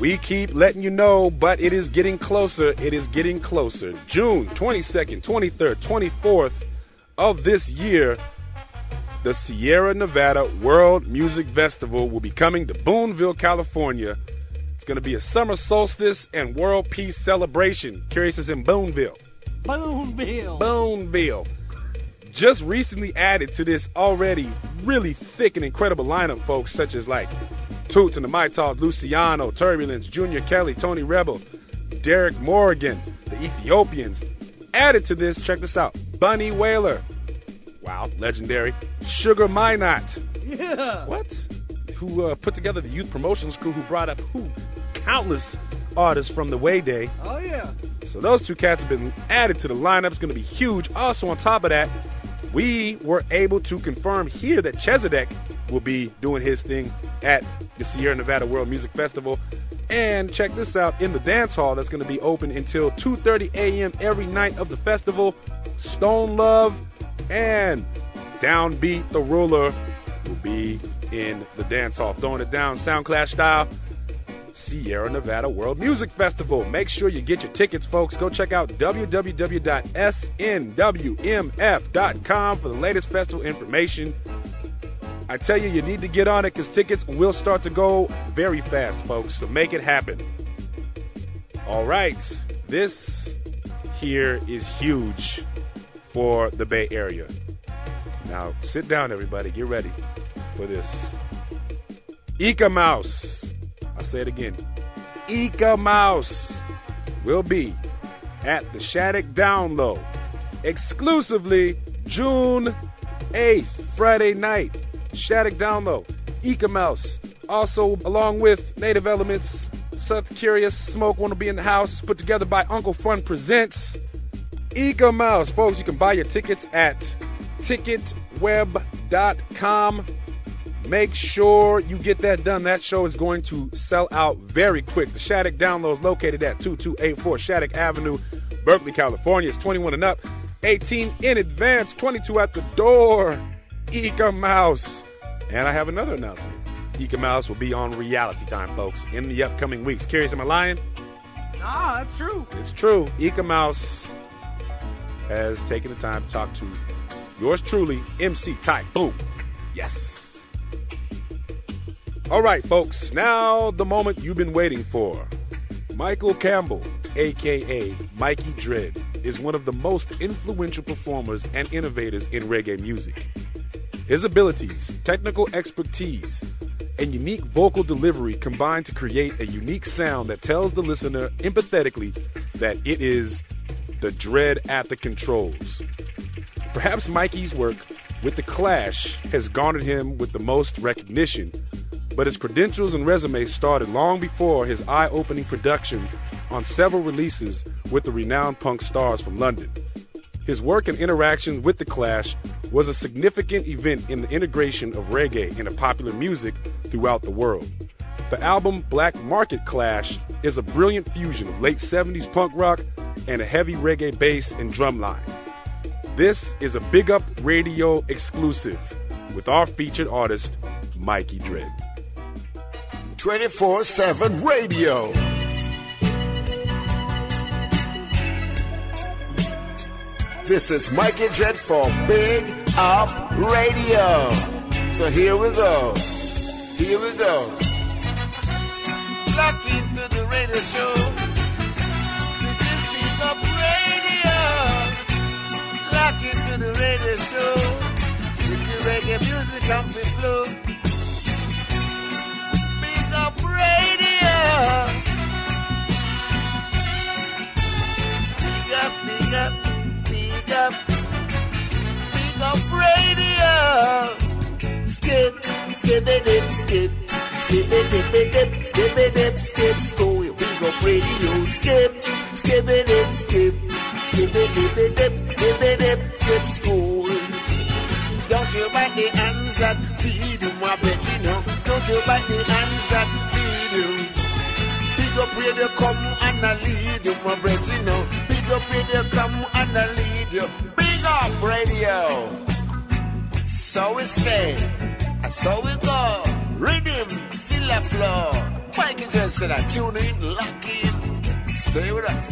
We keep letting you know, but it is getting closer. It is getting closer. June 22nd, 23rd, 24th of this year, the Sierra Nevada World Music Festival will be coming to Boonville, California. It's going to be a summer solstice and world peace celebration. Curious is in Boonville. Boonville. Boonville. Just recently added to this already really thick and incredible lineup, folks, such as like Toots and the My Talk, Luciano, Turbulence, Junior Kelly, Tony Rebel, Derek Morgan, the Ethiopians. Added to this, check this out, Bunny Wailer. Wow, legendary. Sugar Minot. Yeah. What? Who put together the youth promotions crew who brought up countless artists from the Way Day. Oh, yeah. So those two cats have been added to the lineup. It's going to be huge. Also, on top of that, we were able to confirm here that Chesedek will be doing his thing at the Sierra Nevada World Music Festival. And check this out, in the dance hall that's going to be open until 2:30 a.m. every night of the festival, Stone Love and Downbeat the Ruler will be in the dance hall. Throwing it down, Sound Clash style, Sierra Nevada World Music Festival. Make sure you get your tickets, folks. Go check out www.snwmf.com for the latest festival information. I tell you, you need to get on it because tickets will start to go very fast, folks. So make it happen. All right. This here is huge for the Bay Area. Now, sit down, everybody. Get ready for this. Eek-A-Mouse. I'll say it again. Eek-A-Mouse will be at the Shattuck Down Low exclusively June 8th, Friday night. Shattuck Down Low, Eek-A-Mouse, also along with Native Elements, Selector Curious, Smoke Wanna Be in the House, put together by Uncle Fun Presents. Eek-A-Mouse, folks, you can buy your tickets at TicketWeb.com. Make sure you get that done. That show is going to sell out very quick. The Shattuck Down Low is located at 2284 Shattuck Avenue, Berkeley, California. It's 21 and up, 18 in advance, 22 at the door. Eek-A-Mouse. And I have another announcement. Eek-A-Mouse will be on Reality Time, folks, in the upcoming weeks. Curious, am I lying? Nah, that's true. It's true. Eek-A-Mouse has taken the time to talk to yours truly, MC Typhoon. Yes. All right, folks. Now the moment you've been waiting for. Michael Campbell, a.k.a. Mikey Dread, is one of the most influential performers and innovators in reggae music. His abilities, technical expertise, and unique vocal delivery combine to create a unique sound that tells the listener empathetically that it is the Dread at the Controls. Perhaps Mikey's work with The Clash has garnered him with the most recognition, but his credentials and resume started long before his eye-opening production on several releases with the renowned punk stars from London. His work and interaction with The Clash was a significant event in the integration of reggae into popular music throughout the world. The album Black Market Clash is a brilliant fusion of late 70s punk rock and a heavy reggae bass and drumline. This is a Big Up Radio exclusive with our featured artist, Mikey Dread. 24/7 radio. This is Mikey Dread for Big Up Radio. So here we go. Here we go. Locked into the radio show. This is Big Up Radio. Locked into the radio show. With the reggae music comes with flow. Big Up Radio. Big up, big up, big up. Big Up Radio. Skip, skip it, skip. Skip it, skip it, skip it, skip. Go, Big Up Radio. Skip, skip it, skip. Skip it, skip it, skip. School. Don't you bite the hands that feed you, my bet you know. Don't you bite the hands that feed you. Big Up Radio, come and I lead you, my bet you know. Big Up Radio, come and I lead you. Big Up Radio. So we stay, so we go. Rhythm, still a floor. Mike and Jess gonna tune in, lock in. Stay with us.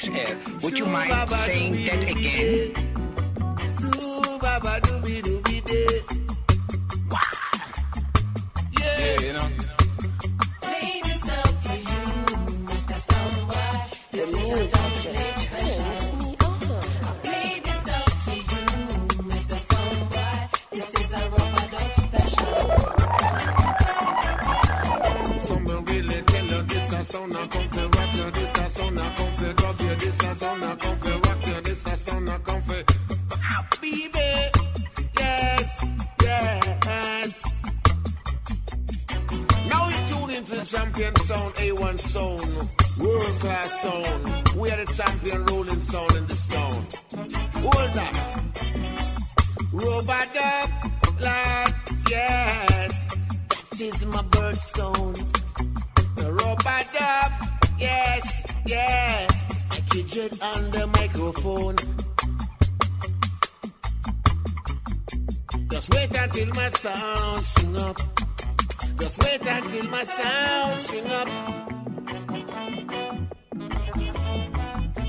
please, would you mind saying that again? Wow. Yeah, you know. The music just turns me on. Someone really tell you this a sound a come fi rock you, this a sound a come fi grab you, this a sound a come fi rock you, this a sound a come fi happy baby. Yes, yes. Now we tune into Champion Sound, A1 Sound. World class sound. We are the champion rolling sound in this town. Hold up. Robot up, lad, yes. That is my birthstone. Robot up, yes, yes. Mikey Dread on the microphone. Just wait until my sound sing up. Just wait until my sound sing up.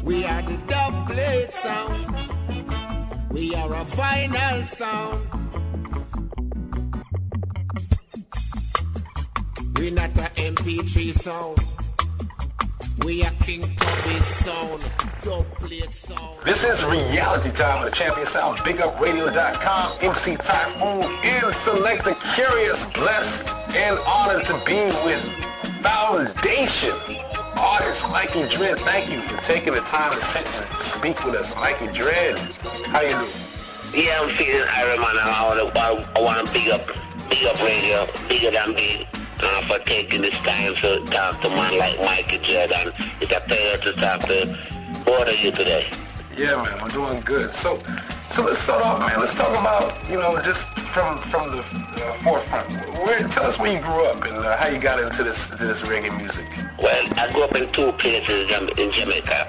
We are the double sound. We are a final sound. We're not a MP3 sound. We are King Tubby sound. Double sound. This is reality time with the Champion Sound. BigUpRadio.com. MC Typhoon and Selector Curious. Blessed and honored to be with Foundation. Artist Mikey Dread, thank you for taking the time to sit and speak with us. Mikey Dread, how you doing? Yeah, I'm feeling Iron Man. I want to big up radio, bigger than big, for taking this time to talk to man like Mikey Dread. And it's a pleasure to talk to. What are you today? Yeah, man, I'm doing good. So let's start off, man. Let's talk about, you know, just from the forefront. Tell us where you grew up and how you got into this reggae music. Well, I grew up in two places in Jamaica.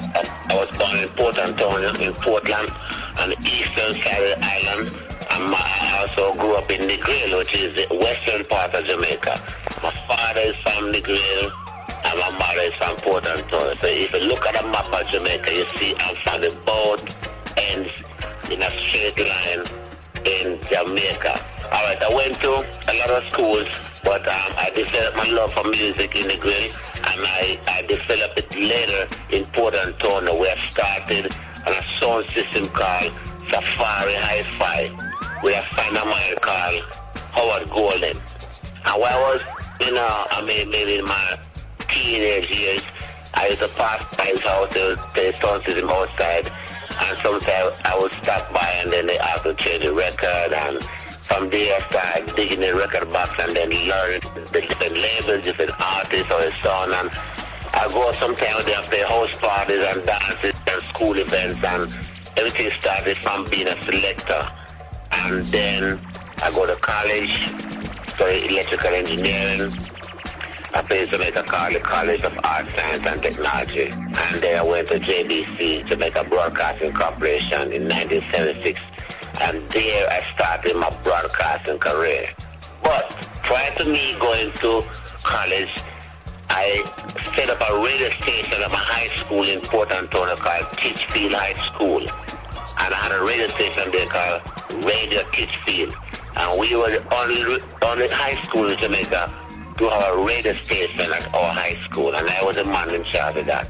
I was born in Port Antonio, in Portland, on the eastern side of the island. And I also grew up in Negril, which is the western part of Jamaica. My father is from Negril, and my mother is from Port Antonio. So if you look at a map of Jamaica, you see I'm from the both ends in a straight line in Jamaica. All right, I went to a lot of schools, but I developed my love for music in Negril. And I developed it later in Port Antonio, where I started on a sound system called Safari Hi-Fi, with a friend of mine called Howard Golden. And when I was, maybe in my teenage years, I used to pass by his house to play sound system outside, and sometimes I would stop by and then they had to change the record, and from there, I started digging the record box and then learn the different labels, different artists, or so on. And I go sometimes there after house parties and dances and school events, and everything started from being a selector. And then I go to college for electrical engineering. I played Jamaica College of Arts, Science, and Technology. And then I went to JBC, Jamaica Broadcasting Corporation, in 1976. And there I started my broadcasting career. But prior to me going to college, I set up a radio station at my high school in Port Antonio called Titchfield High School. And I had a radio station there called Radio Titchfield. And we were the only high school in Jamaica to have a radio station at our high school. And I was the man in charge of that.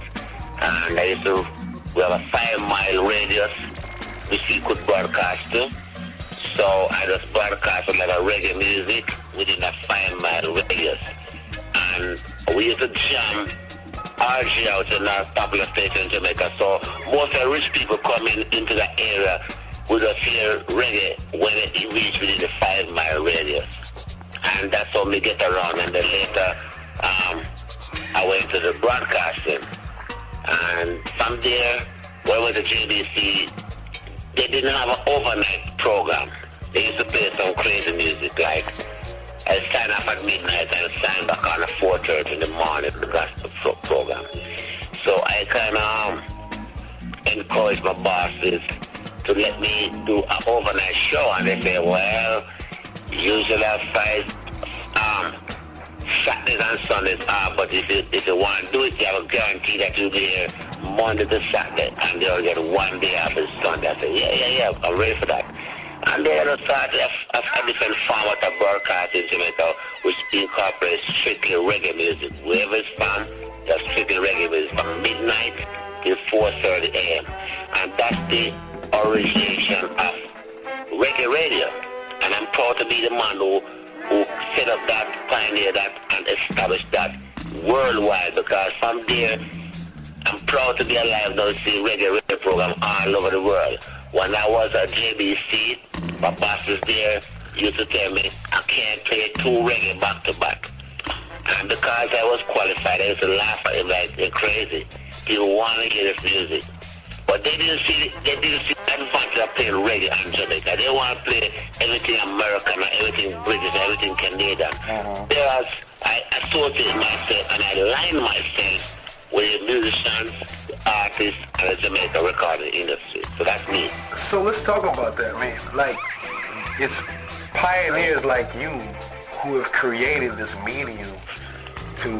And I used to, we have a 5-mile radius which we could broadcast to. So I just broadcasted like a reggae music within a 5-mile radius. And we used to jam RG out in our popular station in Jamaica. So most of the rich people coming into the area would just hear reggae when it reached within the 5-mile radius. And that's how we get around. And then later I went to the broadcasting. And from there, when we went to JBC, they didn't have an overnight program. They used to play some crazy music like I'll sign up at midnight and sign back on at 4:30 in the morning for the gospel program. So I kind of encouraged my bosses to let me do an overnight show, and they say, well, usually at Saturdays and Sundays are, but if you want to do it, you have a guarantee that you'll be here Monday to Saturday, and they'll get one day off on Sunday. I said, yeah, I'm ready for that. And they had a start a different format of broadcast in Jamaica, which incorporates strictly reggae music. Wherever it's from, that's strictly reggae music from midnight till 4:30 a.m. And that's the origination of reggae radio. And I'm proud to be the man who set up that, pioneered that, and established that worldwide, because from there, I'm proud to be alive now to see reggae radio program all over the world. When I was at JBC, my bosses there used to tell me, I can't play two reggae back to back. And because I was qualified, I used to laugh at him like they're crazy. People want to hear this music. But they didn't see the advantage of playing reggae in Jamaica. They want to play everything American, everything British, everything Canadian. Whereas I associate myself and I align myself with the musicians, artists, and the Jamaica recording industry. So that's me. So let's talk about that, man. Like, it's pioneers like you who have created this medium to,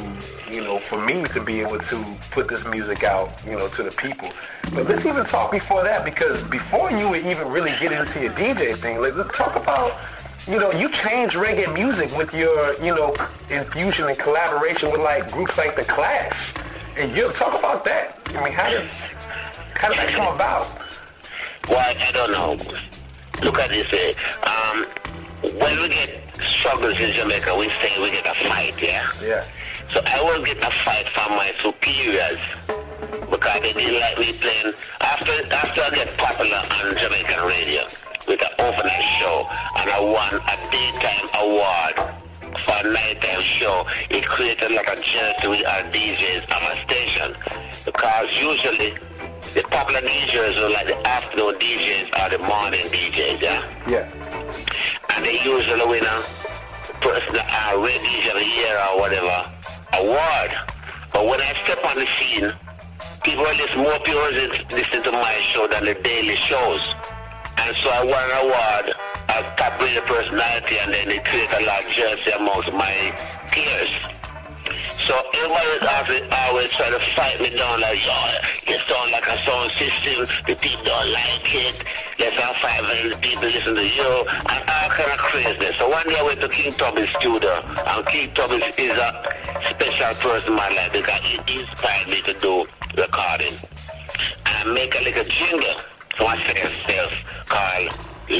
you know, for me to be able to put this music out, you know, to the people. But let's even talk before that, because before you would even really get into your DJ thing, like, let's talk about, you know, you changed reggae music with your, you know, infusion and collaboration with, like, groups like The Clash. And you talk about that. I mean, how did that come about? Well, I don't know. Look at this. When we get struggles in Jamaica, we say we get a fight, yeah? Yeah. So I will get a fight from my superiors because they didn't like me playing. After I get popular on Jamaican radio with an overnight show and I won a daytime award for a nighttime show, it created like a jealousy with our DJs on my station, because usually the popular DJs are like the afternoon DJs or the morning DJs, yeah? Yeah. And they usually win a person, a Red DJ of the Year or whatever, award. But when I step on the scene, people listen, more people listen to my show than the daily shows. And so I won an award as top radio personality, and then they create a lot of jealousy amongst my peers. So everybody always try to fight me down like, you sound like a sound system, the people don't like it, there's not 500 people listen to you, and all kind of craziness. So one day I went to King Tubby's studio, and King Tubby is a special person in my life because he inspired me to do recording. And I make a little jingle for my second self called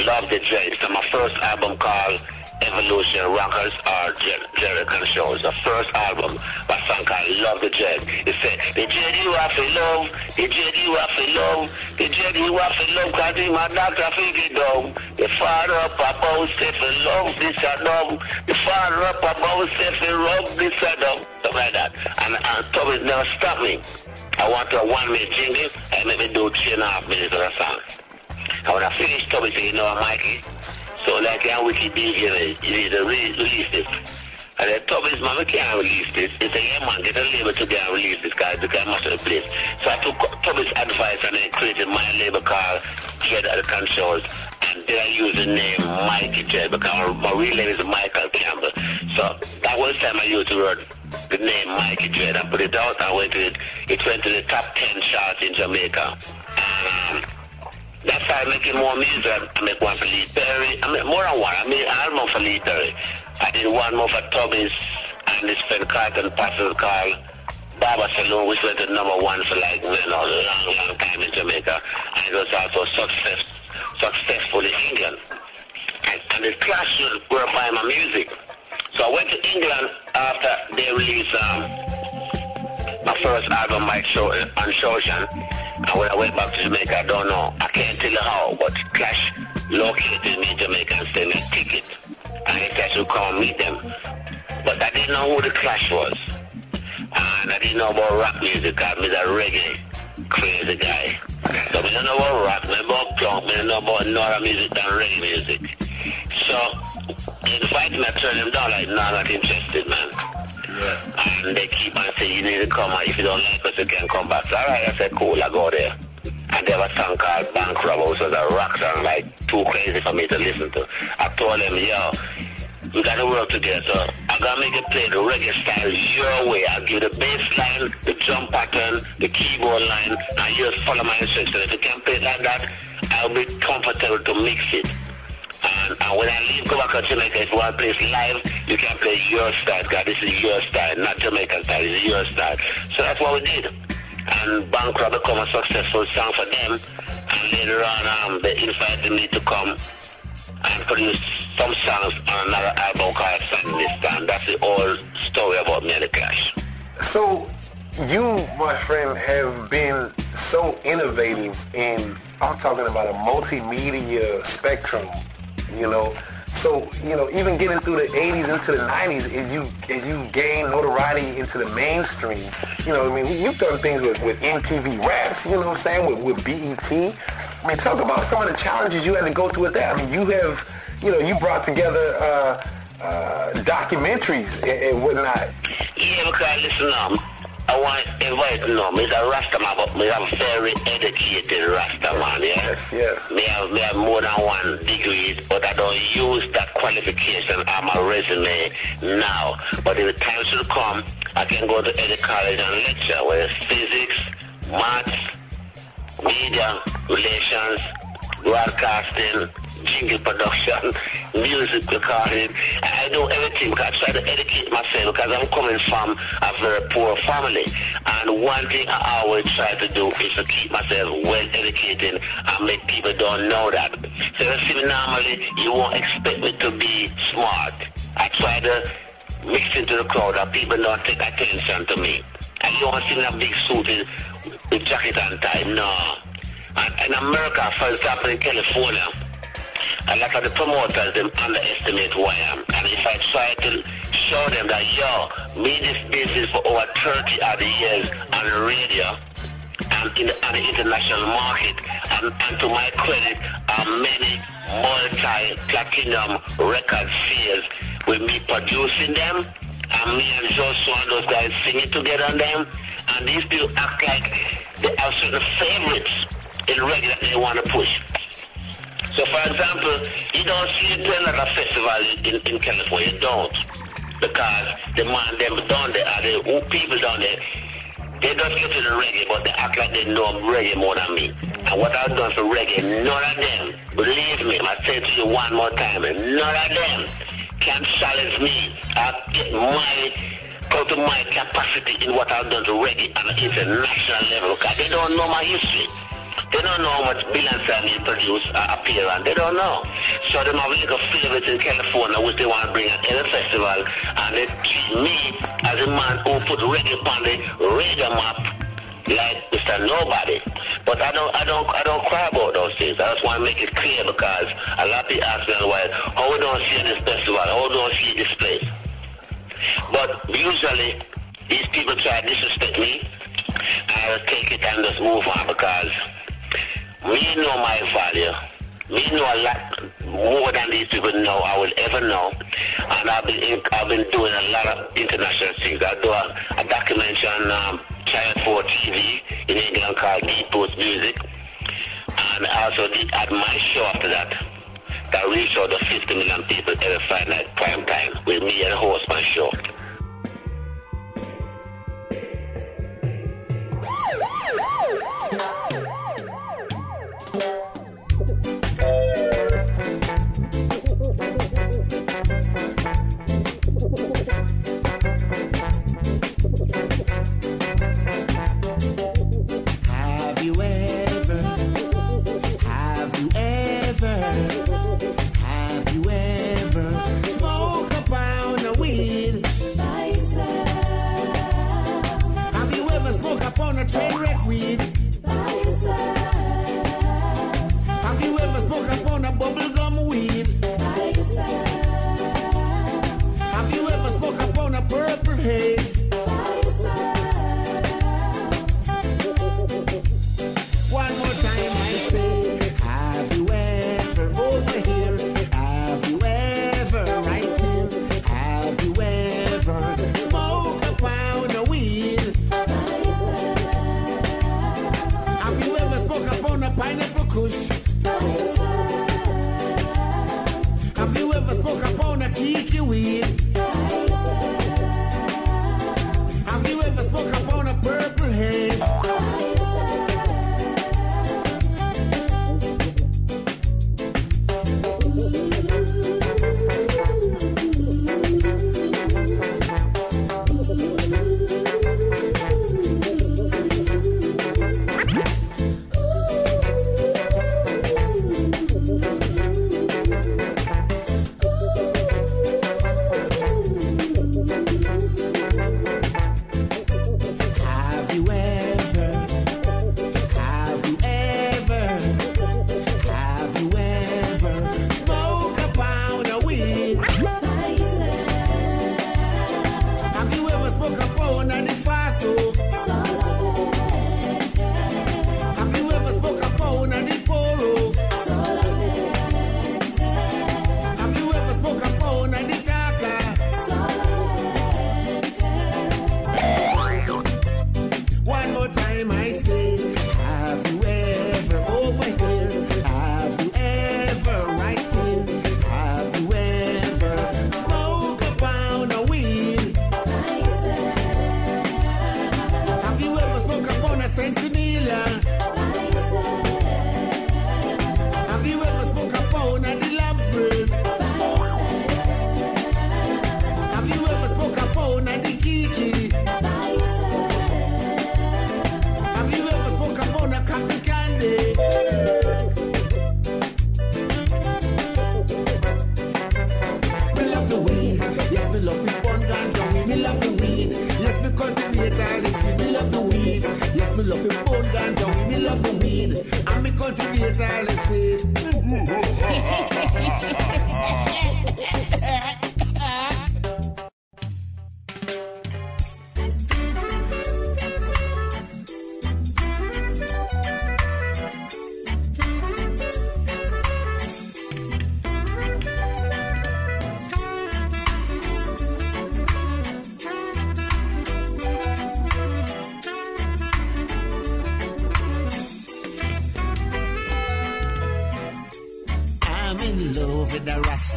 Love the Dread. It's my first album called Evolution Rockers or Jerry Controls. The first album, my song called Love the Dread. It said, the dread you have to love, the dread you have to love, the dread you have to love, cause he my doctor figure dumb. The father up above said for love this or dumb. The father up above said for love this or dumb. Something like that. And Toby never stopped me. I want a 1 minute jingle and maybe do 3.5 minutes of a song. And when I finished Toby said, you know, Mikey, so like a wicked DJ, you need to release this. And then Toby's mama can't release this. He said, yeah man, get a label together and release this guy because I must have replaced. So I took Toby's advice and then created my label called Dread at the Controls. And then I used the name Mikey Dread because my real name is Michael Campbell. So that was the time I used the name Mikey Dread. I put it out and it went to the top 10 charts in Jamaica. And that's how I make more music. I make one for Lee Perry. I make more than one. I made an album for Lee Perry. I did one more for Tommy's and his friend Carlton Pastor called Barber Saloon, which went to #1 for like a long time in Jamaica. And it was also successful in England. And the Clash were buying my music. So I went to England after they released my first album, Mike on Shoshan. And when I went back to Jamaica, I don't know. I can't tell you how, but Clash located me in Jamaica and sent me a ticket. And he said I should come and meet them. But I didn't know who the Clash was. And I didn't know about rock music. I was a reggae crazy guy. So I don't know about rock, I don't know about punk, I don't know about northern music than reggae music. So they invited me, I turned them down like, no, I'm not interested, man. Yeah. And they keep on saying, you need to come, and if you don't like us, you can come back. So, all right, I said, cool, I'll go there. And there was a song called Bank Robber, which was a rock song, like, too crazy for me to listen to. I told them, yo, We got to work together. I'm going to make it play the reggae style your way. I'll give you the bass line, the drum pattern, the keyboard line, and you just follow my instructions. If you can't play it like that, I'll be comfortable to mix it. And when I leave, go back to Jamaica, if you want to play it live, you can play your style, because this is your style, not Jamaican style, this is your style. So that's what we did. And Bancroft become a successful song for them. And later on, they invited me to come and produce some songs on another album called Sunday Stand. That's the old story about me and the Clash. So you, my friend, have been so innovative in, I'm talking about a multimedia spectrum, you know. So, you know, even getting through the 80s into the 90s, as you gain notoriety into the mainstream, you know, I mean, you've done things with MTV Raps, you know what I'm saying, with BET. I mean, talk about some of the challenges you had to go through with that. I mean, you have, you know, you brought together documentaries and whatnot. Yeah, because listen, I want to invite, me a Rastaman, but me a very educated Rastaman, yeah? Yes, yes. Me have more than one degree, but I don't use that qualification on my resume now. But if the time should come, I can go to any college and lecture, whether it's physics, maths, media, relations, broadcasting, jingle production, music recording. I do everything because I try to educate myself, because I'm coming from a very poor family. And one thing I always try to do is to keep myself well educated and make people don't know that. So you see me normally, you won't expect me to be smart. I try to mix into the crowd and people don't take attention to me. And you don't see me in a big suit with jacket and tie, no. And in America, for example, in California, a lot of the promoters, they underestimate who I am. And if I try to show them that, yo, me this business for over 30 odd years on the radio and on the international market, and to my credit, are many multi-platinum record sales with me producing them, and me and Joshua and those guys singing together on them, and these people act like they have certain favorites in reggae that they want to push. So, for example, you don't see it at a festival in California. You don't. Because the man them down there, the old people down there, they don't get to the reggae, but they act like they know reggae more than me. And what I've done for reggae, none of them, believe me, I say to you one more time, none of them can challenge me. I get my capacity in what I've done to reggae on an international level. Because they don't know my history. They don't know how much billions I need to produce appear on. They don't know. So they have a little favorite in California which they want to bring at any festival, and they treat me as a man who put reggae on the radar map like Mr. Nobody. But I don't cry about those things. I just want to make it clear, because a lot of people ask me, well, how we don't see this festival, how we don't see this place. But usually these people try to disrespect me. I will take it and just move on, because me know my value. Me know a lot more than these people know I will ever know. And I've been doing a lot of international things. I do a documentary on Channel 4 TV in England called Deep Post Music. And I also did at my show after that. That reached out to 50 million people every Friday night prime time with me and host my show. Have you ever smoked a pound of weed?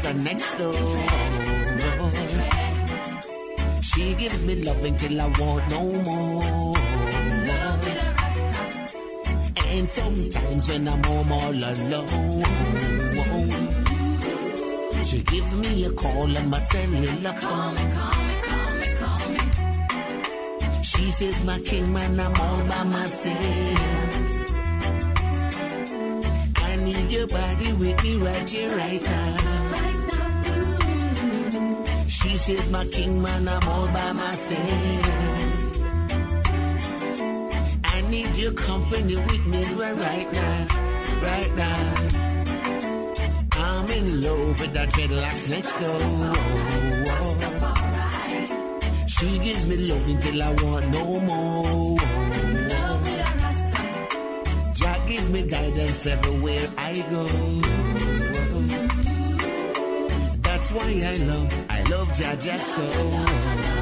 from next door. No. She gives me love until I want no more. No. And sometimes when I'm home all alone, she gives me a call on my cellular phone. She says, my king, man, I'm all by myself. I need your body with me right here, right now. She says, my king, man, I'm all by myself. I need your company with me right now, right now. I'm in love with that dreadlocks, let's go. She gives me love until I want no more. Jah gives me guidance everywhere I go. That's why I love Jah Jah so.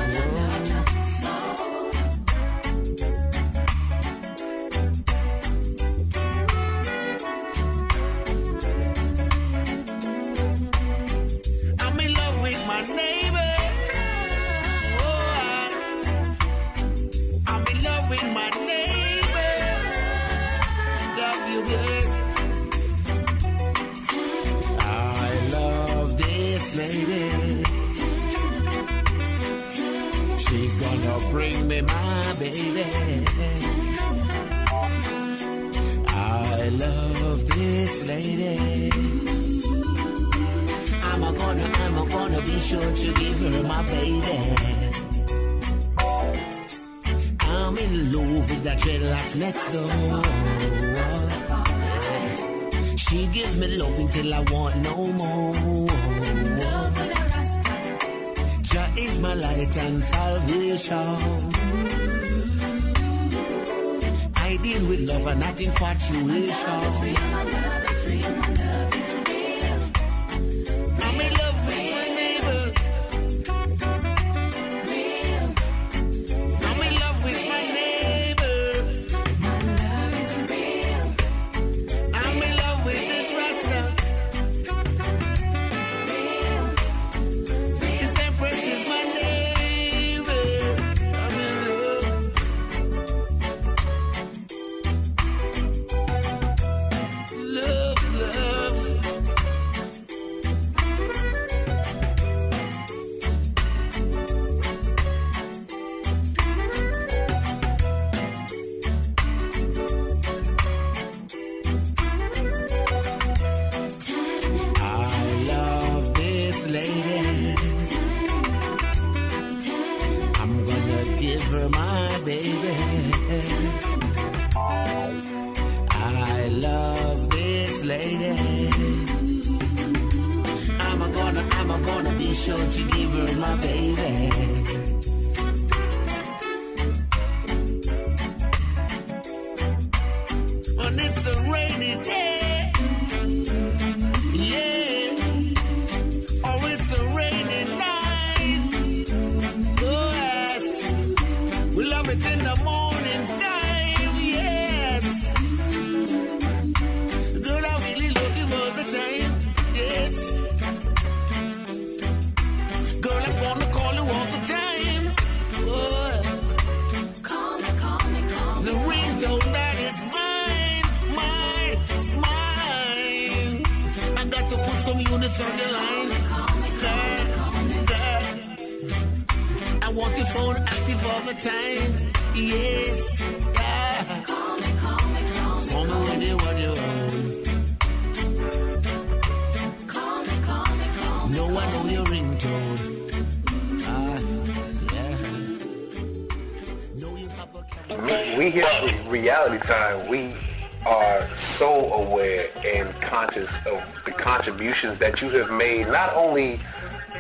That you have made not only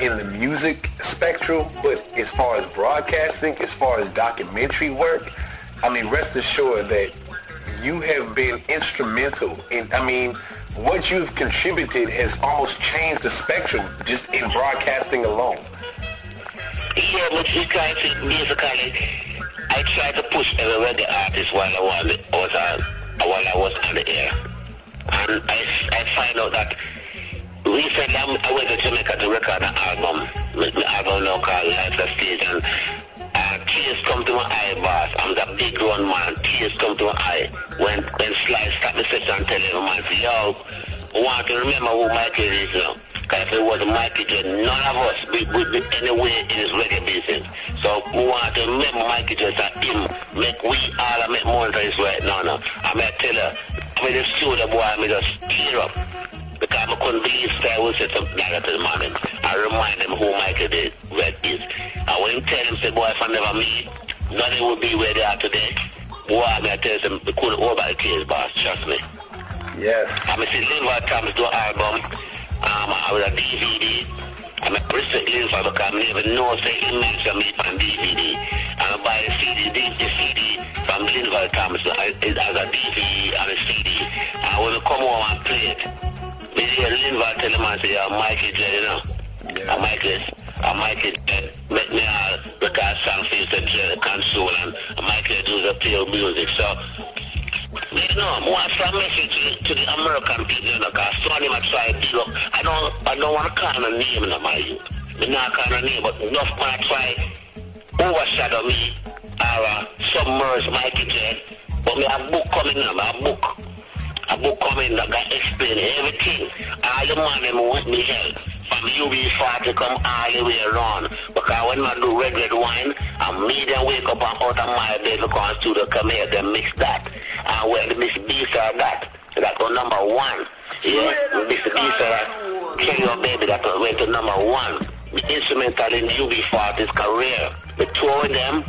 in the music spectrum, but as far as broadcasting, as far as documentary work. I mean, rest assured that you have been instrumental in, I mean, what you've contributed has almost changed the spectrum just in broadcasting alone. Yeah, with regards to musically, I try to push every reggae artist while I was on the air. And I find out that Recently, I went to Jamaica to record an album. The album now called Life Is A Stage. And tears come to my eye, boss. I'm the big grown man. Tears come to my eye. When Sly stopped the session and tell everyone, yo, I want to remember who Mikey is now. Because if it was Mikey Dread, none of us would be anywhere in this reggae business. So we want to remember Mikey Dread as him. Make we all make more than this right now. I may tell her, I'm just show the boy, I'm just tear up. Because I couldn't believe Sly would say something like that to the man. I remind him who Mikey Dread is. And when he tell him, say, boy, if I never meet, nothing would be where they are today. Boy, I may tell him, we couldn't hold back the case, boss, trust me. Yes. I may see Linval Thomas do an album. I was a DVD. I'm a person info because I never know say image of me on DVD. I buy a CD, the CD from Linval Thomas as a DVD and a CD. I want to come home and play it. They hear Linval tell him and say, I'm Mikey Dread, you know. Yeah. I'm Mikey Dread. Make me all record songs for the console and Mikey do the play of music. So. You know, I want some message to the American people, you know, because some of them are trying to dig up. I don't want to call no name, you know, my youth. I'm not calling no name, but enough man try overshadow me or submerge Mikey Dread. But me have book coming up, a book coming up that explain everything. All the money want me help. From UB 40 come all the way around. Because when I do red wine, and me then wake up and out of my bed to come to the come here, then mix that. And when Miss B saw that, that was number one. Yeah, Miss B saw that, Kill Your Baby, that went to number one. The instrumental in UB 40's career. The two of them,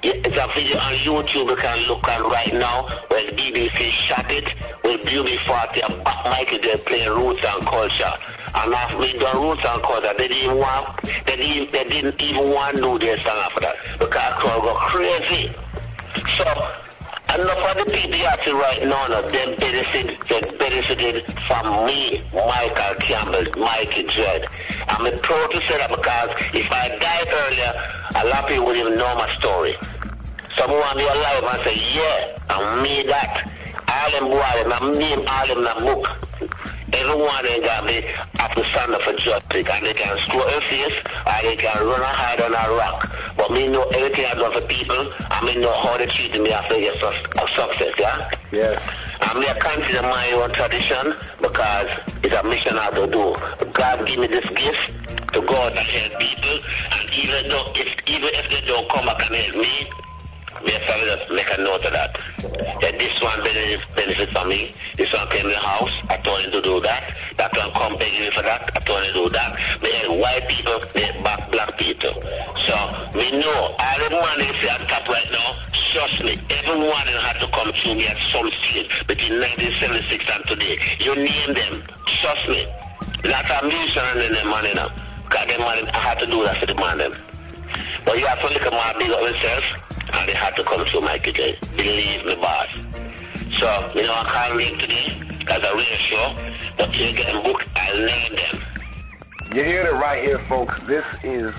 it's a video on YouTube you can look at right now where BBC shot it with UB 40 and Mikey Dread playing Roots and Culture. And after we done Roots and Culture, they didn't even want to do their song after that because crowd got crazy. So enough of the people you have to right now, they benefited from me, Michael Campbell, Mikey Dread. I'm proud to say that because if I died earlier, a lot of people wouldn't even know my story. Someone be alive and say, yeah, I'm me that. All them boys, I'm name all them in a book. Everyone ain't got me have to stand up for justice, and they can screw her face, or they can run and hide on a rock. But me know everything I done for people, and me know how they treat me after they get success, yeah? Yes. And me I consider my own tradition, because it's a mission I have to do. God give me this gift to go out and help people, and even if they don't come back and help me, just make a note of that. And this one benefits for me. This one came in the house. I told him to do that. That one come begging me for that. I told him to do that. They help white people. They help black people. So we know all the money is on top right now. Trust me, everyone had to come to me at some stage between 1976 and today. You name them. Trust me. That's a musician in the money now. Because the money I had to do that for the money. But you have to look at my big up yourself. And they had to come through Mikey Dread. Believe me, boss. So, you know, I can't leave today as a real show, but you get a book, I'll name them. You hear it right here, folks. This is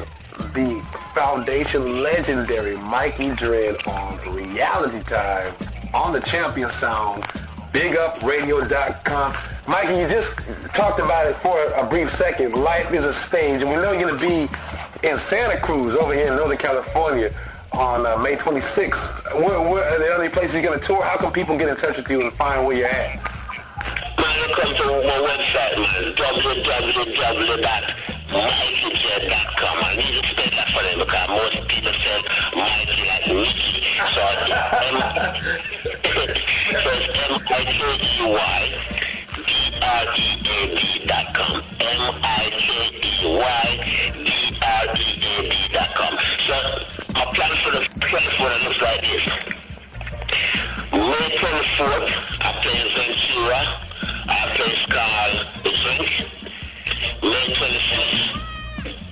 the foundation legendary Mikey Dread on Reality Time on the Champion Sound, BigUpRadio.com. Mikey, you just talked about it for a brief second. Life is a stage, and we know you're going to be in Santa Cruz over here in Northern California on May 26th. Where are the only places you're going to tour? How can people get in touch with you and find where you're at? Man, you come to my website, man, www.mikydread.com. I need to spell that for them because most people say Mikey like Mickey. So it's MIKEYDREAD.com. MIKEYDREAD.com. So my plan for the 24th looks like this. May 24th, I play Ventura. I play Scar the Drink. May 25th,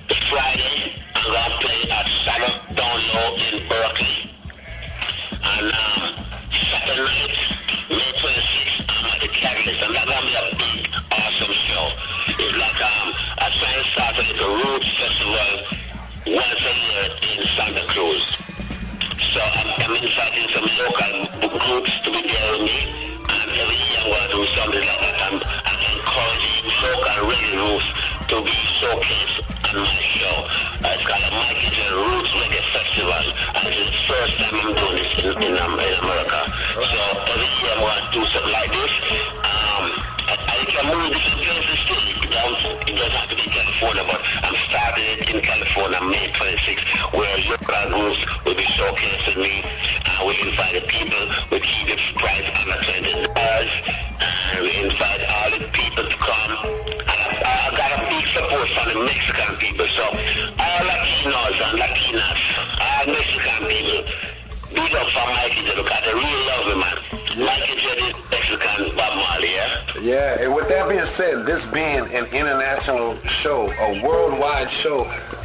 the Friday, I'm going to play at Shattuck Down Low in Berkeley. And Saturday night, May 26th, I'm at the Catalyst. And that's going to be a big, awesome show. It's like I try to start at the Roots Festival once a year in Santa Cruz. So I'm inviting some local groups to be there with me, and every year I want to do something like that. I'm encouraging soul and reggae roots to be showcased on my show. It's called the Mikey Dread Roots Reggae Festival, and it's the first time I'm doing this in America. So every year I'm going to do something like this. I can move different places too. It doesn't have to be California, but I'm starting it in California May 26th, where your brand groups will be showcasing me. We invite the people, we keep the price under $20, and we invite all the people to come. And I got a big support from the Mexican people, so all Latinos and Latinas, all Mexican people, big up for Mikey Dread, because they really love me, man. Mikey Dread is Mexican Bob Marley, yeah? Yeah, and with that being said, this being an international show, a worldwide show,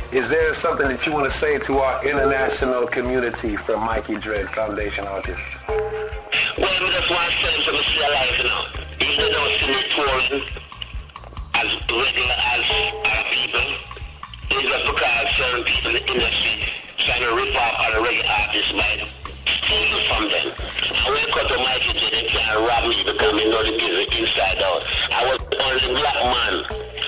is there something that you want to say to our international community from Mikey Dread Foundation artists? Well, we just want to say to them, see alive, you know. If they don't see me touring as regular as our people, it's just because certain people in the industry trying to rip off other reggae artists by stealing from them. I wake up to Mikey Dread and try to rob me because they know the business inside out. I was the only black man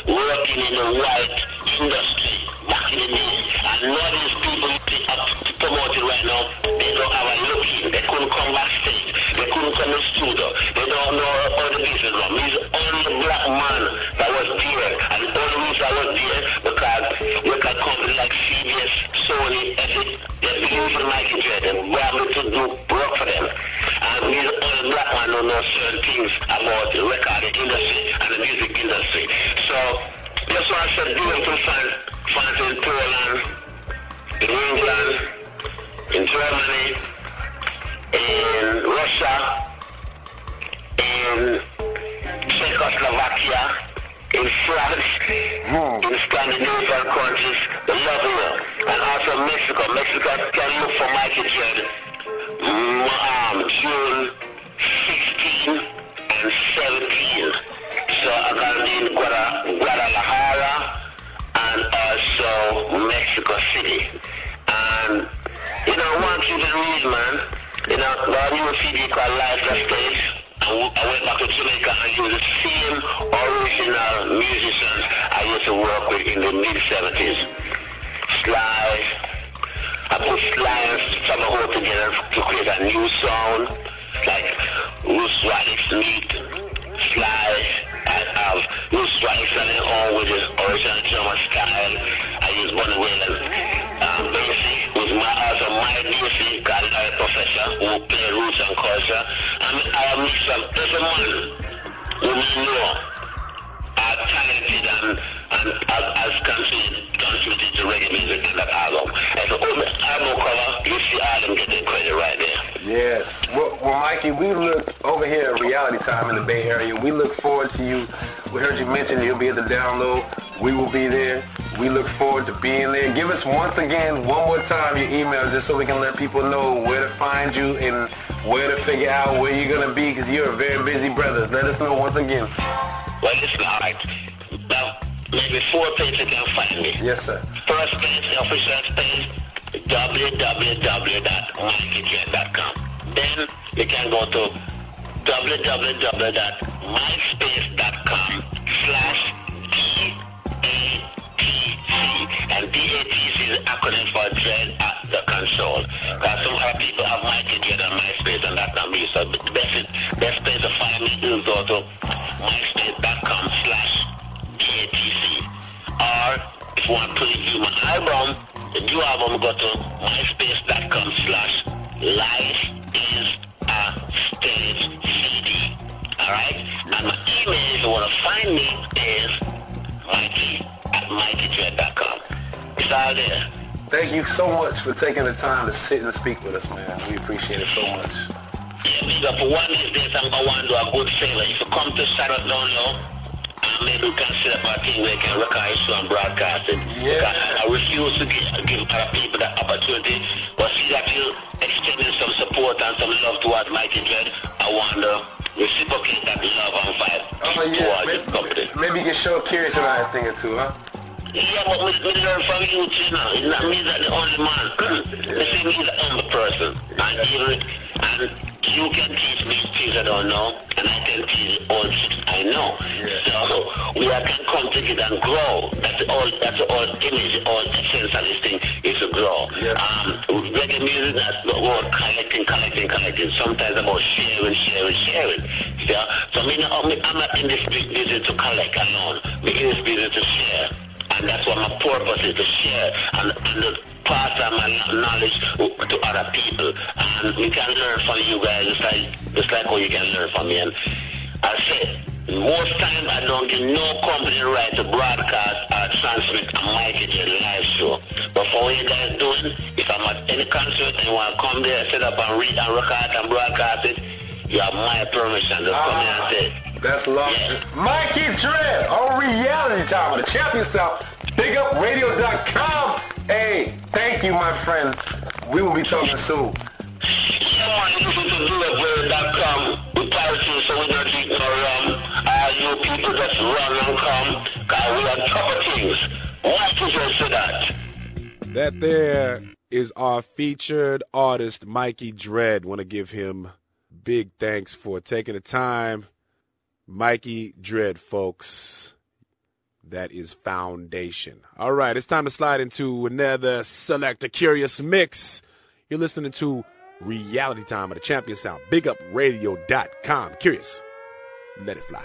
working in the white industry. Back in the day, and all these people promoting right now, they don't have a look in. They couldn't come backstage. They couldn't come to the studio. They don't know all the business. He's the only black man that was there, and the only reason I was there because we could come like CBS, Sony, Epic. They're using Mikey Dread and we're able to do work for them. And he's the only black man who knows certain things about the record industry and the music industry. So that's why I said, do it to fans. France in Poland, in England, in Germany, in Russia, in Czechoslovakia, in France, in Scandinavian countries, the love world, and also Mexico. Mexico can look for Mikey Dread June 16 and 17. So I'm going to be in Guadalajara. And also Mexico City. And, you know, once you can read, man, you know, the new CD called Life Is A Stage, I went back to Jamaica and used the same original musicians I used to work with in the mid-70s. Sly, I put Sly and Summerhole together to create a new sound, like Roots Radix Meat. Sly, I have Roots Radix on their own with his original German style. I use Bonnie Whelan, Basie, who's my also my Basie, got a professor who played Roots and Culture. And I have mixed up everyone who we know are talented and has contributed to reggae music in that album. And so on the album cover, you see Adam getting credit right there. Yes. Well, Mikey, we look over here at Reality Time in the Bay Area. We look forward to you. We heard you mention you'll be at the Down Low. We will be there. We look forward to being there. Give us one more time, your email just so we can let people know where to find you and where to figure out where you're going to be because you're a very busy brother. Let us know once again. Well, listen, all right. Now, maybe four pages can find me. Yes, sir. First page, the official page. www.mikydread.com. Then you can go to www.myspace.com/DATC. And DATC is the acronym for Dread at the Controls. Because some other people have Mikey Dread on MySpace and that's not me. So the best place to find me is go to myspace.com/DATC. Or if you want to review my album, the new album, go to myspace.com/LifeIsAStageCD. Alright? And my email, if you want to find me, is Mikey@MikeyDread.com. It's all there. Thank you so much for taking the time to sit and speak with us, man. We appreciate it so much. Yeah, because for one of these days, I'm going to want to do a good favor. If you come to Shattuck Down Low, maybe we can set up a thing where we can record it and broadcast it. Yeah. I refuse to give other people that opportunity. But see that you're extending some support and some love towards Mikey Dread. I wonder reciprocate that love and vibe towards this company. Maybe you can show Curious about a thing or two, huh? Yeah, but we learn from you too now. It's not me that's the only man. It's me that's the only person. And you you can teach me things I don't know, and I can teach all things I know. Yeah. So we can come together and grow. That's all image, all essence of this thing is to grow. Yeah. Reggae music, that's the word collecting. Sometimes about sharing. Yeah. So I'm not in this business to collect alone. We're in this business to share. And that's what my purpose is, to share and pass on my knowledge to other people. And we can learn from you guys just like what you can learn from me. And I said, most time I don't give no company right to broadcast or transmit a Mikey Dread live show. But for what you guys doing, if I'm at any concert and you want to come there, set up and read and record and broadcast it, you have my permission to come in and say it. That's love. Yeah. Mikey Dread on Reality Time with the Champion South. BigUpRadio.com. Hey, thank you, my friend. We will be talking soon. Yeah, man, listen to BigUpRadio.com. We party, so we don't drink no rum. You people just run and come, because we are top of things. What is it to that? That there is our featured artist, Mikey Dread. Want to give him big thanks for taking the time. Mikey Dread, folks, that is foundation. All right, it's time to slide into another Selector Curious mix. You're listening to Reality Time of the Champion Sound, BigUpRadio.com. Curious, let it fly.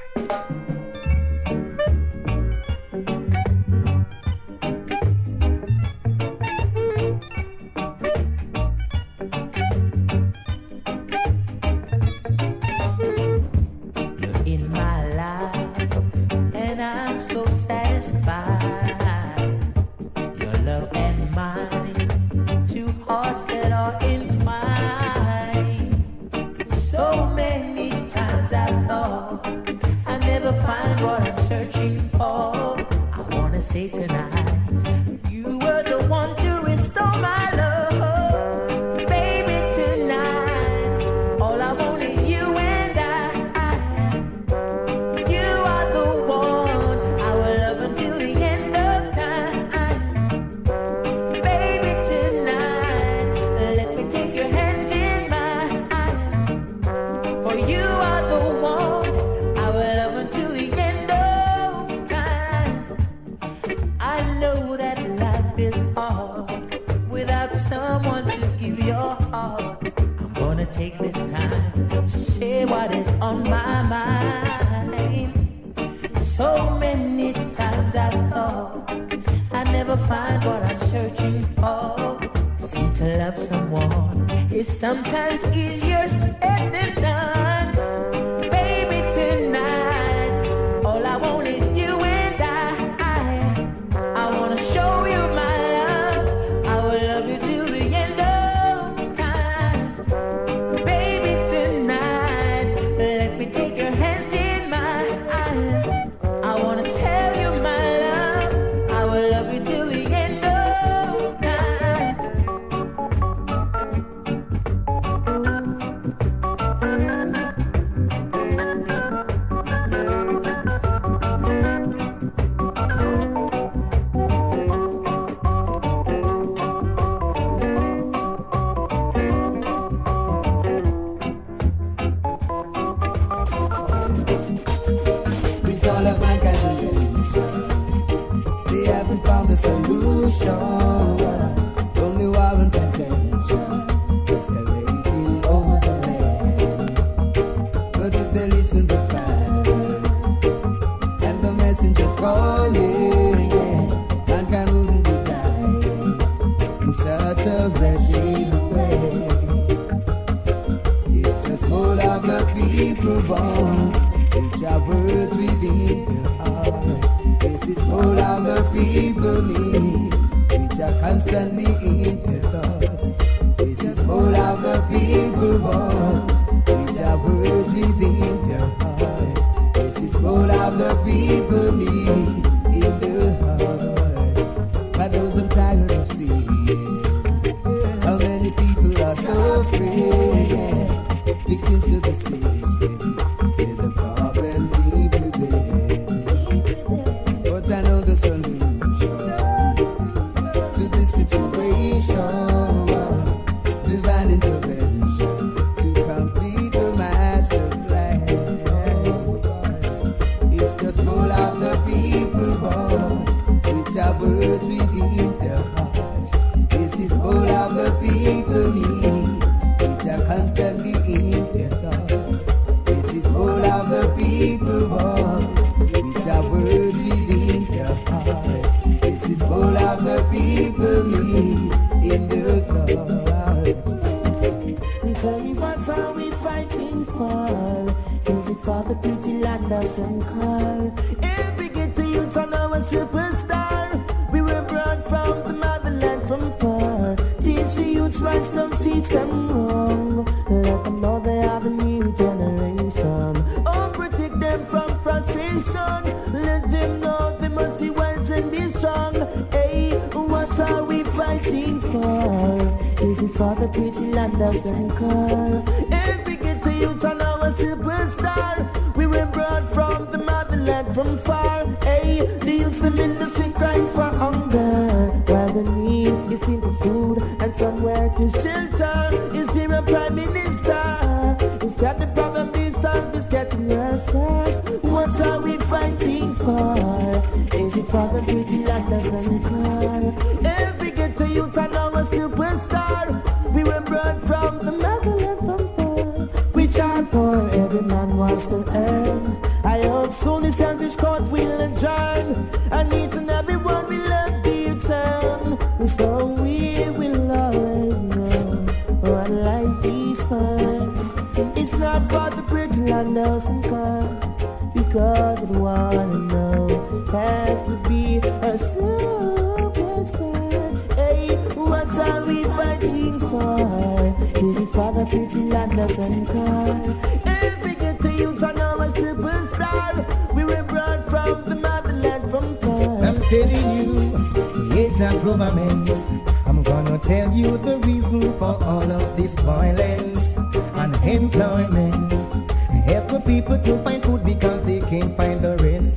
Victims of the system is a problem deep within. What are we fighting for? Is it for the pretty land of some call? If we get to you, turn our superstar. We were brought from the motherland from far. Teach the youth rights, don't teach them wrong. Let them know they are the new generation. Oh, protect them from frustration. Let them know they must be wise and be strong. Hey, what are we fighting for? Is it for the pretty land of some call? If we get to youth on our superstar, we were brought from the motherland from far. Hey, the youth them in the street crying for hunger. While the need is simple food and somewhere to shelter. Is there a prime minister? Is that the problem is solved? Is getting yourself? What are we fighting for? Is it for the pretty land of some call? If we get to youth on our superstar. From the motherland from far, we chant for every man wants to earn. I hope soon this selfish court will adjourn, and each and everyone will have the return. So we will always know what life is for. It's not for the pretty land of some kind, because the one I know has to be a superstar. Hey, what are we fighting for? Is it for the pretty land of some kind? If we get to youth on our superstar, we were brought from the motherland from far. I'm telling you, it's our government. I'm gonna tell you the reason for all of this violence and employment. Help the people to find food because they can't find the rent.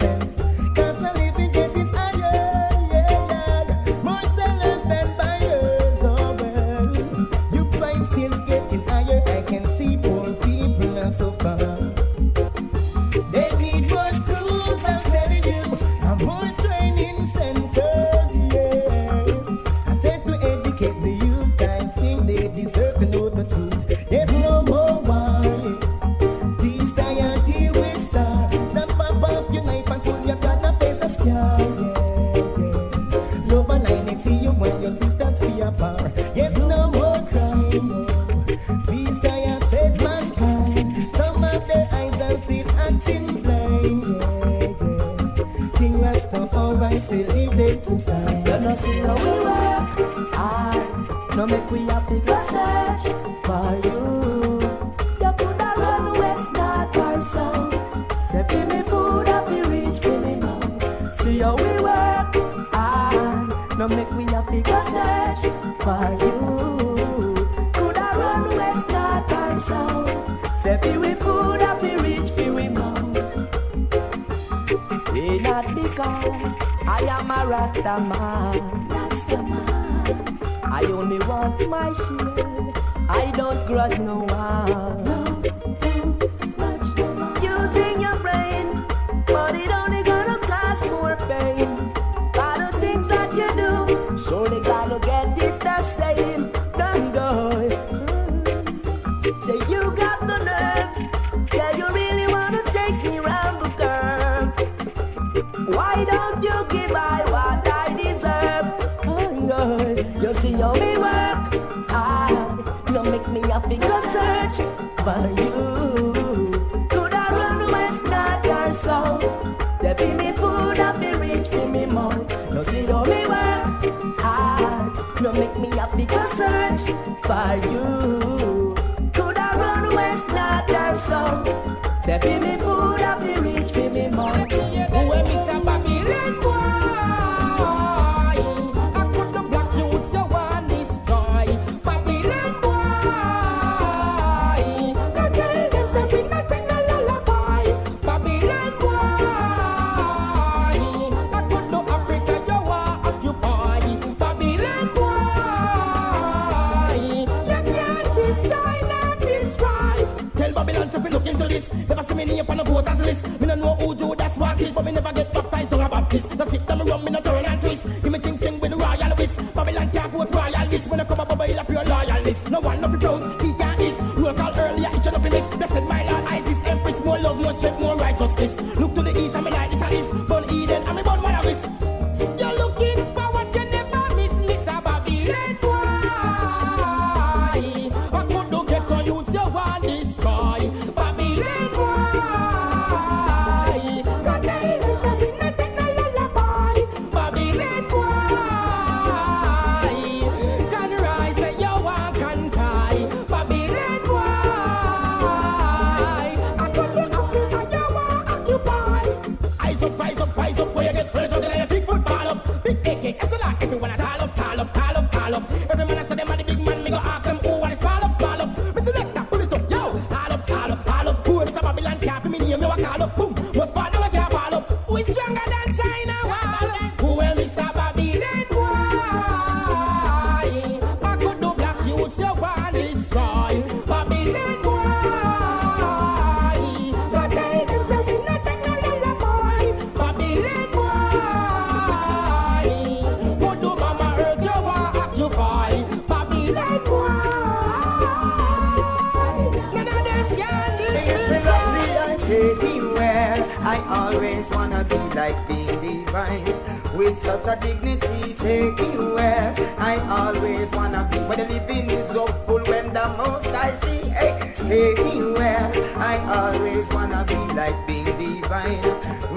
I always wanna be like being divine, with such a dignity taking where I always wanna be, when the living is hopeful, when the most I see, hey, taking where I always wanna be like being divine,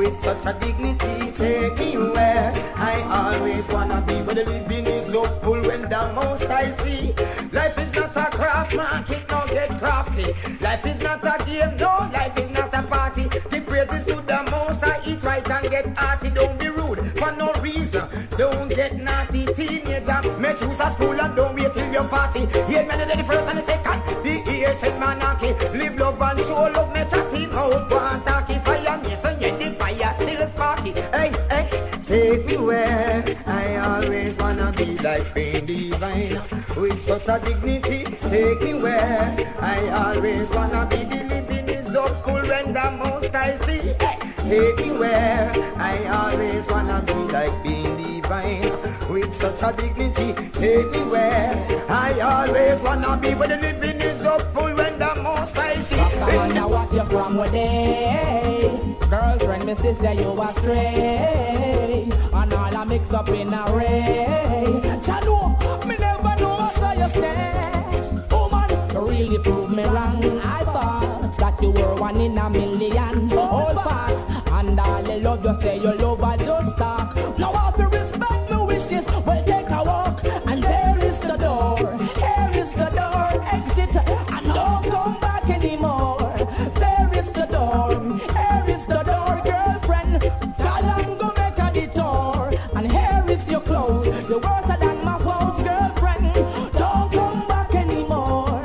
with such a dignity taking where I always wanna be, when the living is hopeful, when the most I see. Life is not a craft, man, it don't get crafty. Life is not a game, no, life is not a party. Give praises to the most, I eat right and get hearty. Don't be rude, for no reason, don't get naughty. Teenager, make use of school and don't wait till your party. Hear many the first and the second, the ancient monarchy. Live love and show love, make a team out for Antarchy. Fire, yes, and yet the fire still sparky. Hey, hey, take me where I always wanna be like being divine. With such a dignity, take me where I always wanna be. The living is up cool when the most I see. Take me where I always wanna be like being divine. With such a dignity, take me where I always wanna be. When the living is up full when the most I see. I wanna watch you from one day. Girlfriend, my sister, you are stray. And all I mix up in a ray. Chalo, me never know. You prove me wrong. I thought that you were one in a million. Hold fast, and all the love you say your love I just talk. Now I feel respect my wishes. We'll take a walk, and there is the door. Here is the door. Exit, and don't come back anymore. There is the door. Here is the door, girlfriend. Call and go make a detour. And here is your clothes. You're worth a damn my clothes, girlfriend. Don't come back anymore.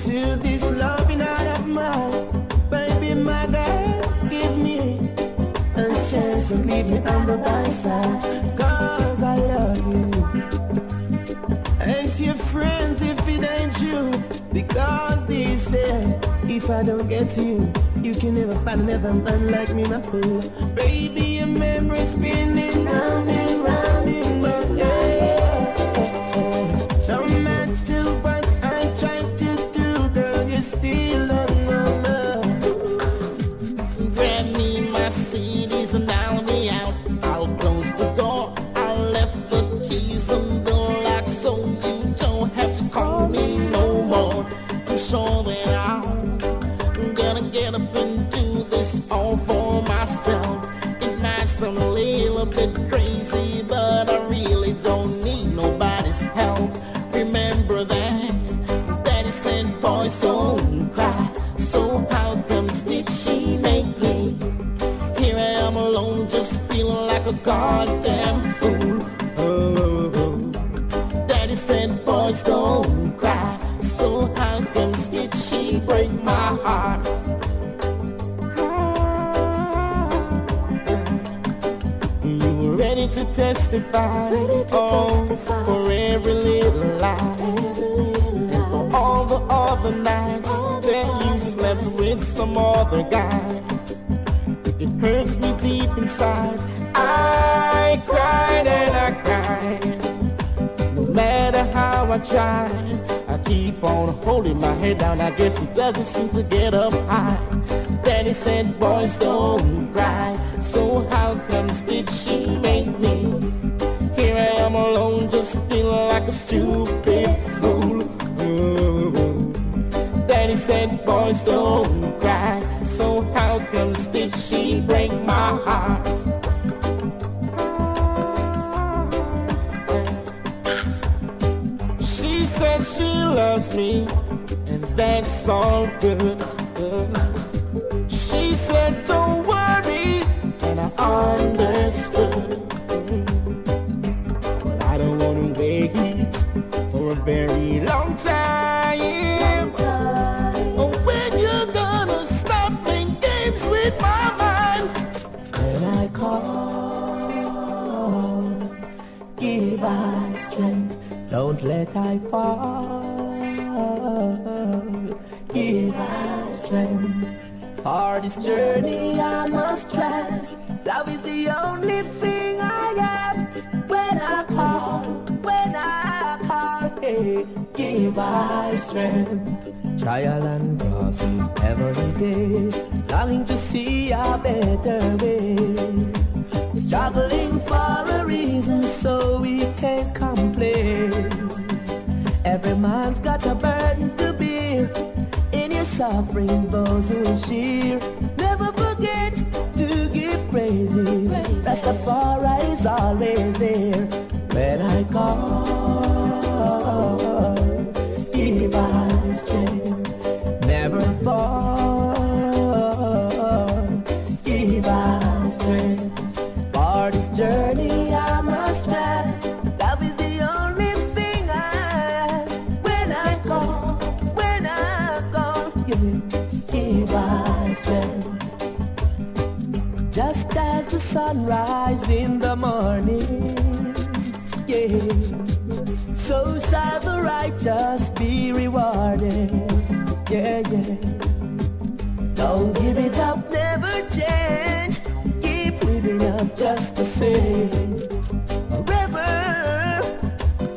Into this love in out of mine, baby, my girl. these days. If I don't get you, you can never find another man like me, my friend. Baby, your memory's spinning round and round in my head. No matter still what I try to do, girl, you're still on my love. Grab me my CDs and I'll be out. I'll close the door. I left the keys on the lock, so you don't have to call me no more. I'm sure that I'm gonna get up and do this all for myself. It might sound a little bit crazy, but I really don't need nobody's help. Remember that Daddy said boys don't cry. So how come did she make me? Here I am alone, just feeling like a goddamn fool. Oh. Daddy said boys don't cry. So how come did she break my heart? You were ready to testify, for every little lie, and for all the other nights that you slept with some other guy. It hurts me deep inside. I cried and I cried. No matter how I tried, I keep on holding my head down. I guess it doesn't seem to get up high. Daddy said, boys, don't cry. So how comes did she make me? Here I am alone, just feeling like a stupid fool. Ooh. Daddy said, boys, don't cry. So how comes did she break my heart? She loves me, and that's all good. She said, don't worry, and I understood. But I don't want to wait for a very long time. Oh, when you're gonna stop playing games with my mind? When I call, give us strength. Don't let I fall, give us strength. For this journey I must trust. Love is the only thing I am. When I call, hey, give us strength. Trial and crosses every day, longing to see a better way. Struggling for a reason, so we can't complain. Every man's got a burden to bear. In your suffering, those who cheer. Never forget to give praises. That's the far is always there. When I call, give us strength. Never fall, give us strength. For this journey I must pass. Love is the only thing I ask. When I call, give us strength. Just as the sun rises in the morning, yeah, so shall the righteous be rewarded, yeah, yeah. Don't give it up, never change. Up just the same forever.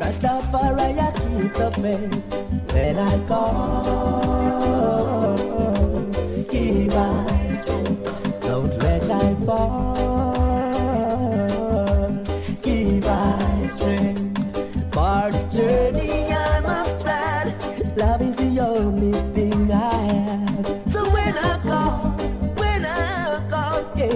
Rastafari, I keep the faith. When I call, give us strength. Don't let I fall, give us strength. For the journey I must tread, love is the only thing I have. So when I call, yeah.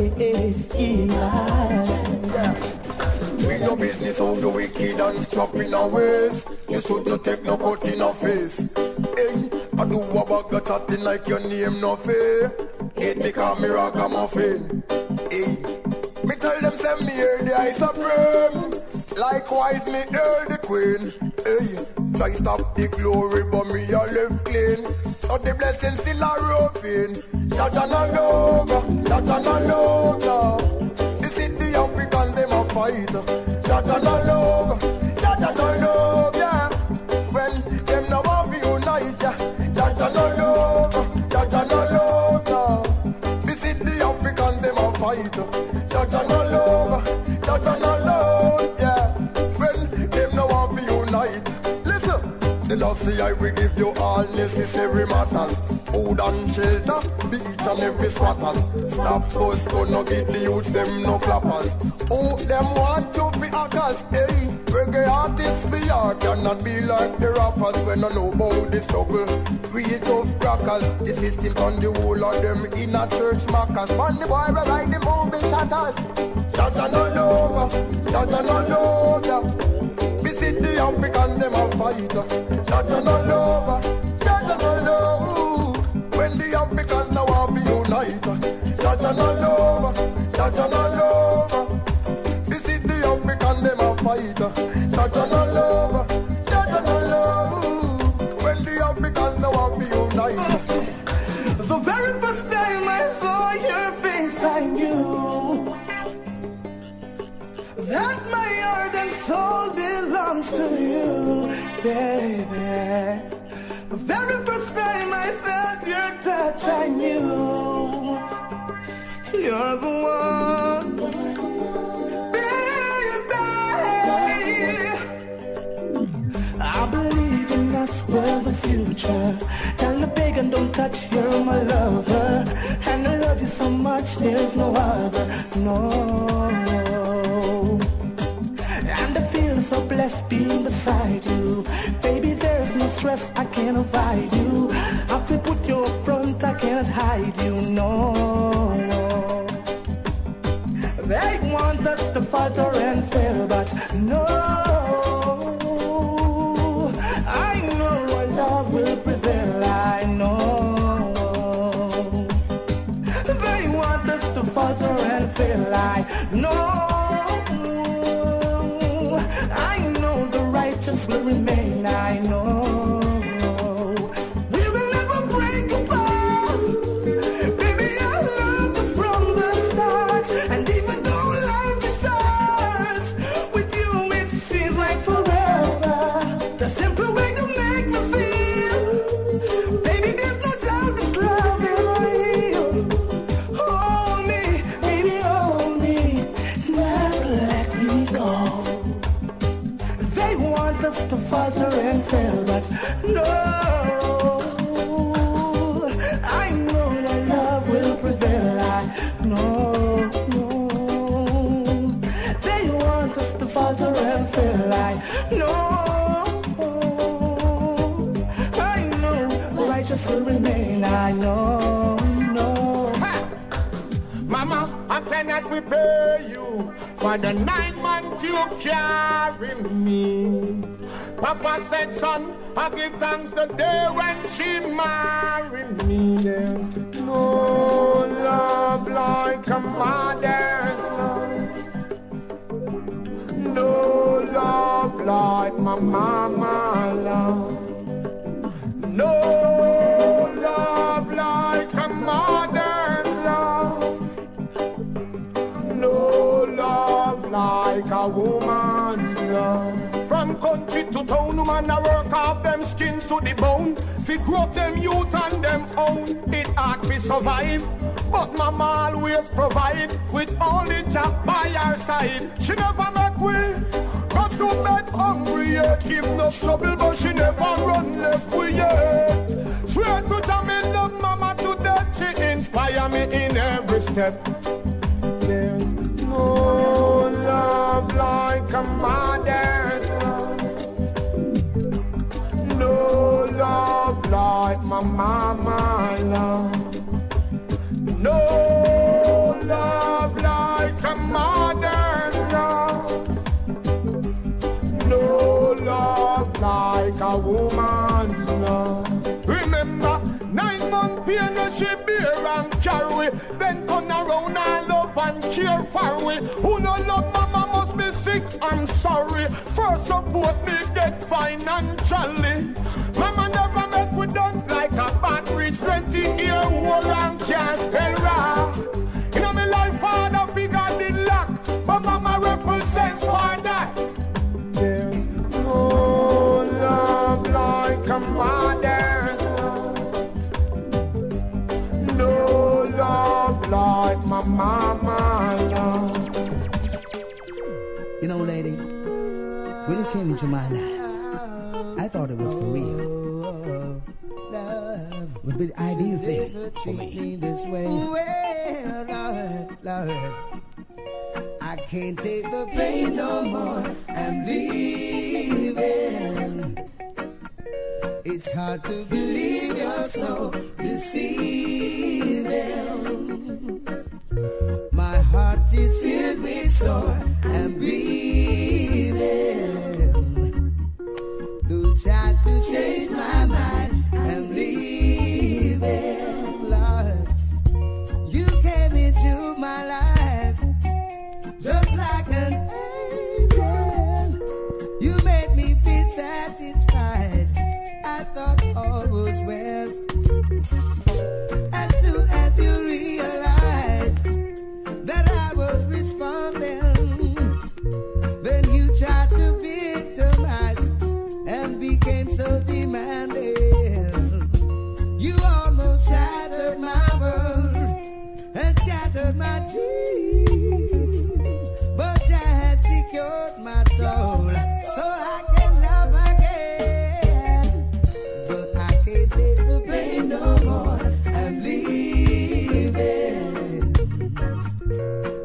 We no business on the wicked and stopping our ways. You should not take no cut in our face. Hey, I do a bag of chatting like your name no fair. Hate me call me ragamuffin. Hey, me tell them send me here the ice supreme. Likewise me here the queen. Hey, try stop the glory but me a left clean. So the blessing still a roving. That's an love. Africans, them a fight. Jaja no love, Jaja no love, yeah. Well, them no want to unite, yeah. Jaja no love. I will give you all necessary matters. Food and shelter, the each and every squatters. Stop us, gonna get the youth, them no clappers. Oh, them want to be hackers, hey. Reggae artists be hard, cannot be like the rappers. When I know about the struggle, we tough crackers. The system on the whole of them in a church markers. Man, the boy will like the movie shatters. Shatter no love, shatter no love. The Africans, them a fight. Chacha no love, Chacha no love. When the Africans now are be unite. Chacha no love, Chacha no love. This is the Africans, them a fight. Chacha no love, Chacha no love. When the Africans now are be unite. The very first time I saw your face, I knew that my heart and soul belongs to you, baby. The very first time I felt your touch, I knew you're the one, baby. I believe in us, we're the future. Tell the big and don't touch, you're my lover. And I love you so much, there's no other, no. And I feel so blessed being beside you. Baby, there's no stress, I can't avoid you. I feel put you up front, I can't hide you, no. They want us to falter and fail, but no. I know our love will prevail, I know. They want us to falter and fail, I know. Remain, I know. We will never break apart. Baby, I love you from the start. And even though life is hard, with you it seems like forever. The simple way you make me feel. Baby, there's no doubt this love is real. Hold me, baby, hold me. Never let me go. They want us to falter and fail, but no, I know our love will prevail, I know, no. They want us to falter and fail, I know, I know righteous will remain, I know, no. Ha! Mama, I cannot repay you for the 9 months you carry me. Papa said, son, I give thanks the day when she married me. There's no love like a mother's love. No love like my mama's love. No love like a mother's love. No love like a woman's love. From country to town, woman a work off them skins to the bone. Fi grow them youth and them own. It hard to survive, but mama always provide with all the chap by her side. She never make way, got to bed hungry, yeah. Give no trouble, but she never run left with, yeah. Swear to jam in love, mama to death. She inspire me in every step. There's no love like a mother's love. No love like my mama's love. No love like a mother's love. No love like a woman's love. Remember, 9 month pain she bear and carry, then turn around and love and care for we. Who no love mama must be sick, I'm sorry. First support me dead financially. Mama never make we done like a battery, 20-year-old and can't spell rock. You know me life father figure did lack, but mama represents for that. There's no love like a mother. Like my mama love. You know, lady, when it came to my life, I thought it was for real. would be the ideal thing for me. This way. Well, Lord, Lord, I can't take the pain no more. I'm leaving. It's hard to believe you're so deceiving. My heart is filled with sorrow and grieving. Do try to change my mind. I'm leaving, Lord. You came into my life just like an angel. You made me feel satisfied. I thought all was well. As soon as you realized that I was responding, then you tried to victimize and became so demanding. You almost shattered my world and scattered my dreams, but I had secured my soul so I can love again. But I can't take the pain no more. I'm leaving.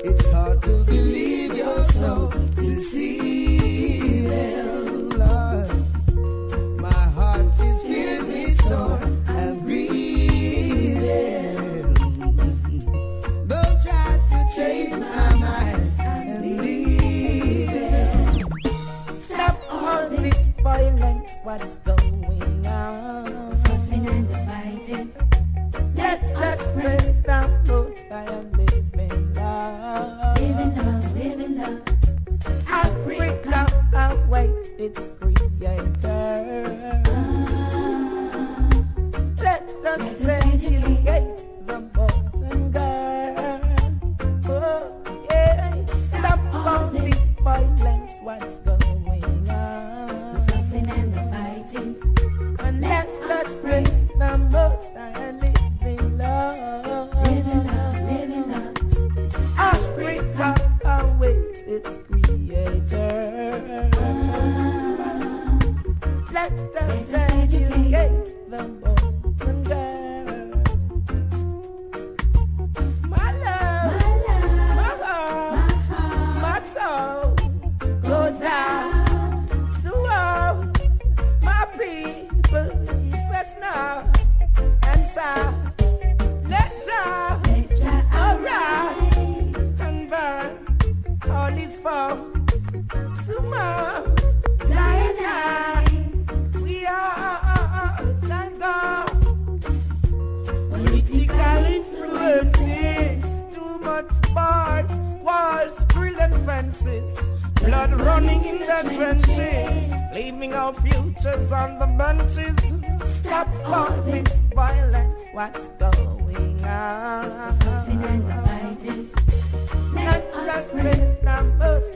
It's hard to believe you're so deceiving, Lord. My heart is filled with sorrow and grieving. Don't try to change my mind. I'm leaving. Stop all this violence. What's going on? Fussing and fighting. Let's just praise down those I am living love. Living love, living love. Africa awaits its creator. Let's just praise his gates, the boys and girls. Oh, yeah. Stop all this violence. What's going on? Fussing and fighting. And let's just praise the most high living love. Living love, living love. Africa awaits its creator. Let them educate the boys and girls. My love, My love, my heart, my heart, my soul goes out to all my people, east, north, and south. Let's all arise and burn all these forms. Tomorrow, Zion, we are stand up. Political influences, too much bars, walls, grill and fences, blood running in the trenches, leaving our futures on the benches. Stop all this violence, what's going Fussing and on? fighting. Not just praise the most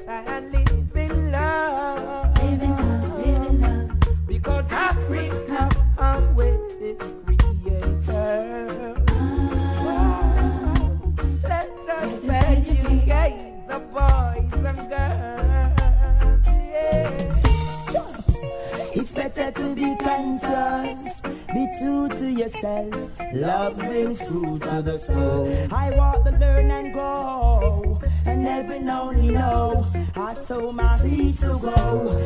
high living love. Living love, living love. Because Africa awaits its creator. Let us educate the boys and girls. It's better to be conscious, be true to yourself. Love brings fruit to the soul. I want to learn and grow, and heaven only know I sow my seeds to grow.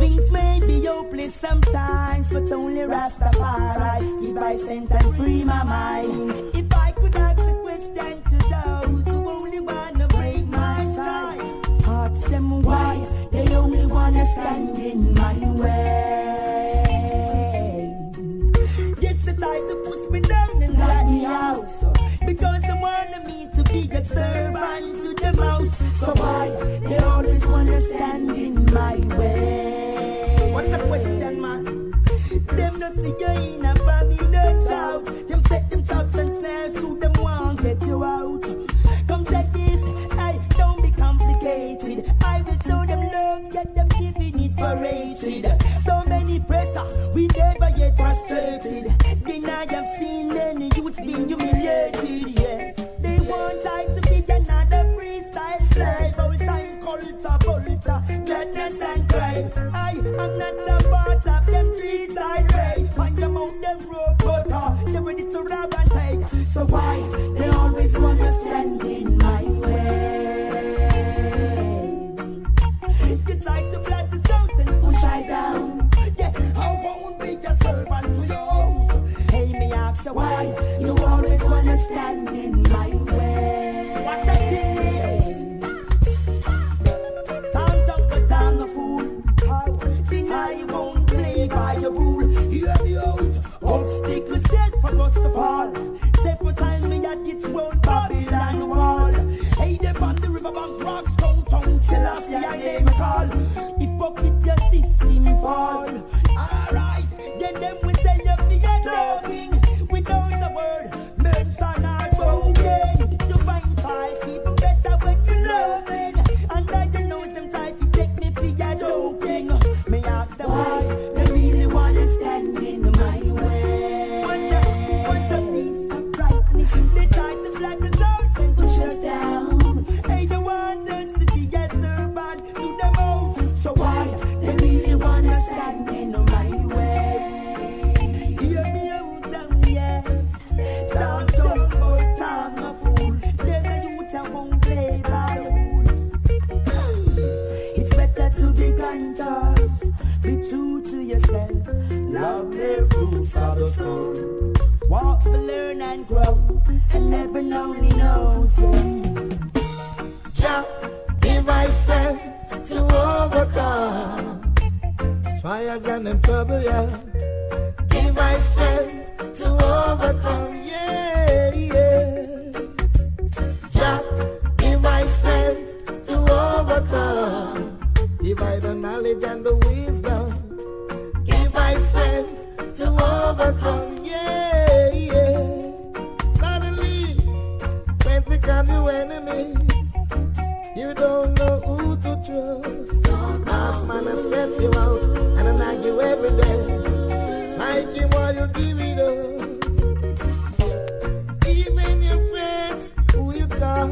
Things may be hopeless sometimes, but only Rastafari give I sense and free my mind. If I could ask a question to those who only wanna break my stride, ask them why they only wanna stand in my way. Yes, they try to push me down and let me out, because they wanted me to be a servant to the mouth. So why they always wanna stand in my way? What's the question, man? Them not see you in a Babylon cloud. Them set them traps and snares, so them won't get you out. Come check this, hey, don't be complicated. I will show them love, get them giving it for hatred. So many pressure, we never get frustrated. Then I have seen many youths being humiliated, yeah. They want life to be another freestyle slave. wonder why you always wanna stand in my way. What a day! Time's up, but I'm a fool. I won't play by the rule. Hear me out. Won't stick with dead for us to fall. Step for time me at its own Babylon wall. Hey, them on the riverbank rocks, downtown, kill off the name call. If fuck with your system fall. Alright, then them we say them be a joking. Without a word, men's are not broken. To find five people better when you love it. And I can know them try to take me for your joking. Me ask them why they really wanna stand in my way. What the things that frighten me. They try to flag us out and push us down. Hey, they want us to be a servant to them all. So why they really wanna stand in my way. Hear me out and yes. Sound dumb but I'm a fool. There's a youth that won't play by rules. It's better to be conscious. Be true to yourself, love the roots of the soul. Walk, learn and grow, and never only knows you. Just give myself to overcome trials and trouble, yeah. Give myself to overcome, yeah, yeah. Just give myself to overcome. Divide the knowledge and the wisdom. Give myself to overcome, yeah, yeah. Suddenly, when become your enemies, you don't know who to trust. Half man has stressed you out and I knock you every day. Like you while you give it up. Even your friends who you call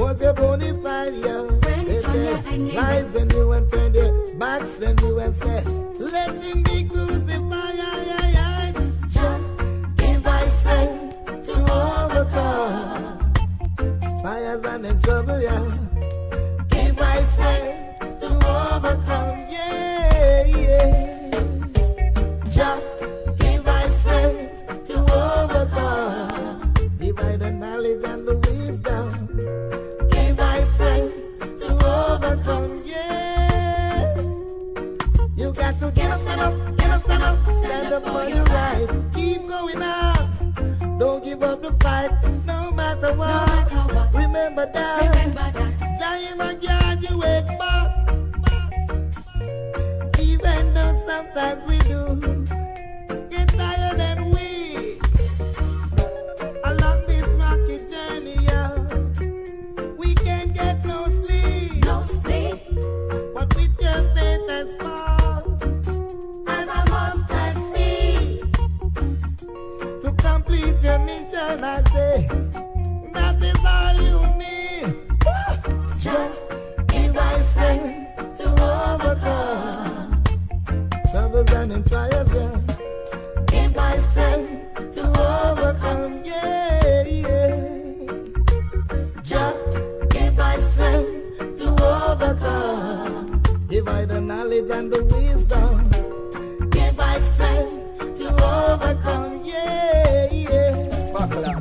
was your bonafide, yeah. They say lies on you and turn their backs on you and say, let him be crucified, yeah, yeah, yeah. Just give myself to overcome trials and them trouble, yeah. Give myself to overcome, yeah, yeah. Just give myself to overcome. Divide the knowledge and the wisdom. Give myself to overcome, yeah. You got to get up, stand up, get up, stand up. Stand up for your right. Keep going up. Don't give up the fight, no matter what. Remember that. Time and graduate back. Even though sometimes we do get tired and weak along this rocky journey, yeah. We can't get no sleep. No sleep. But with your faith and fall, and I must see to complete your mission, I say that is all you need. Just give myself to overcome troubles and trials, yeah. Give myself to overcome, yeah, yeah. Just give myself to overcome. Divide the knowledge and the wisdom. Give myself to overcome, yeah, yeah. Buckle up.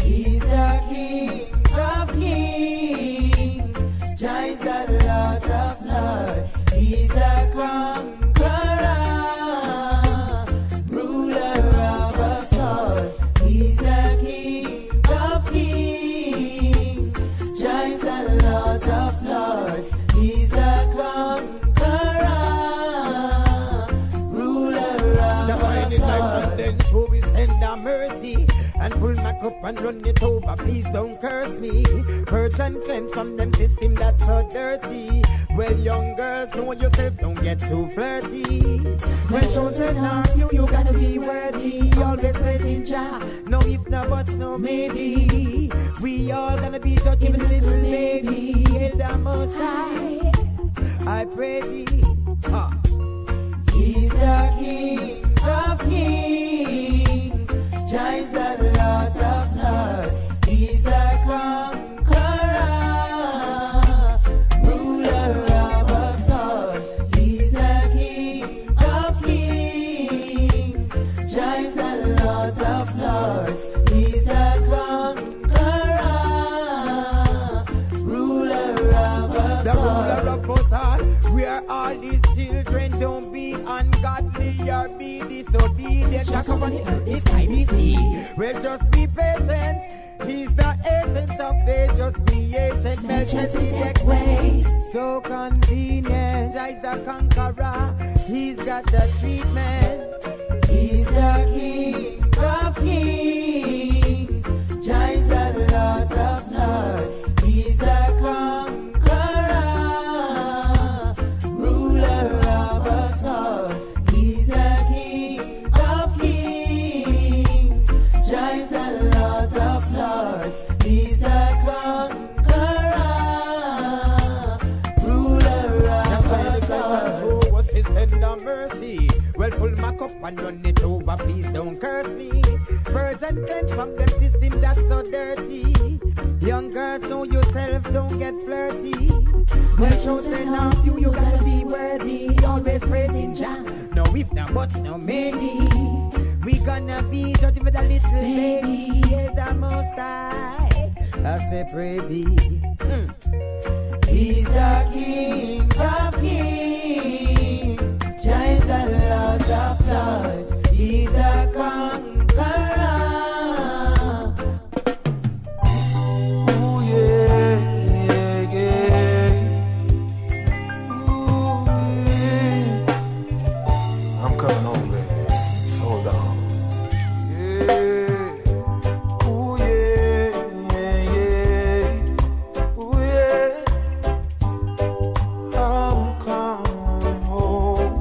He's the king of kings, giants that lot of blood. He's the conqueror, ruler of us all. He's the king of kings, giants that lot of blood. He's the conqueror, ruler of us all. Then show his tender mercy and pull my cup and run it over. Please don't curse me. Purge and cleanse from them system that's so dirty. Well, young girls, know yourself, don't get too flirty. When children are you, you gotta be worthy. Always wait in jar. No if, no but, no maybe. We all gonna be judged, even a little baby. Elder Most High, I pray thee. He's the king of kings, giants that lot of blood. He's the conqueror, ruler of us all. He's the king of kings, giants. Jack up on the earth, this time is he. Well, just be patient. He's the essence of faith. Just be patient. Melt Chesedek way. So convenient. Jah is the conqueror. He's got the treatment. He's the king of kings. Jah is the Lord of lords. And run it over, please don't curse me. Purge and cleanse from them system that's so dirty. Young girls, know yourself, don't get flirty. Well, chosen of you, you gotta be worthy. Always praising Jah. No if, no but, no maybe. We gonna be judged with a little baby. He's the Most High. I say pray thee. He's the King of Kings. Jah is the Lord of Lords, He's the Conqueror. Oh yeah, yeah, yeah. Ooh, yeah. I'm coming home, baby. Just hold on. Yeah. Ooh yeah, yeah, yeah. Ooh yeah. I'm coming home.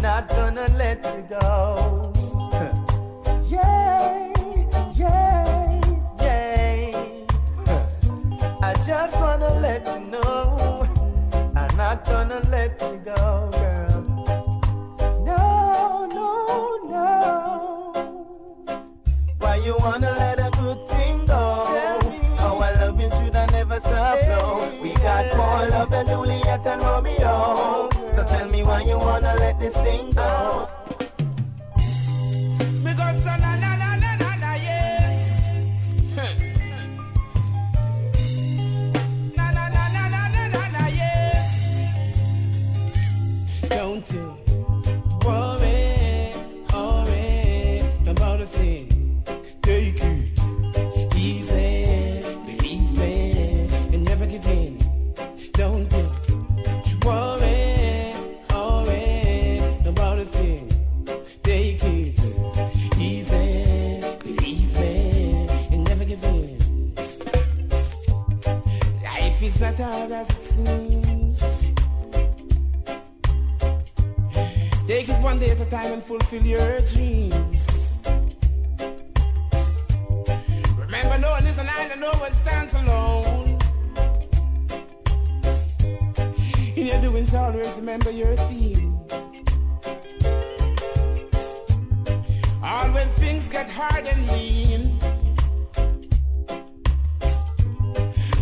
Not gonna let you go. you wanna let a good thing go. Our loving should have never stopped, no. We got more love than Juliet and Romeo. So tell me why you wanna let this thing go. Fulfill your dreams. Remember, no one is an island, no one stands alone. In your doings, always remember your theme. All when things get hard and mean,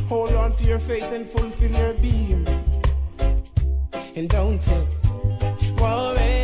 hold on to your faith and fulfill your beam. And don't worry.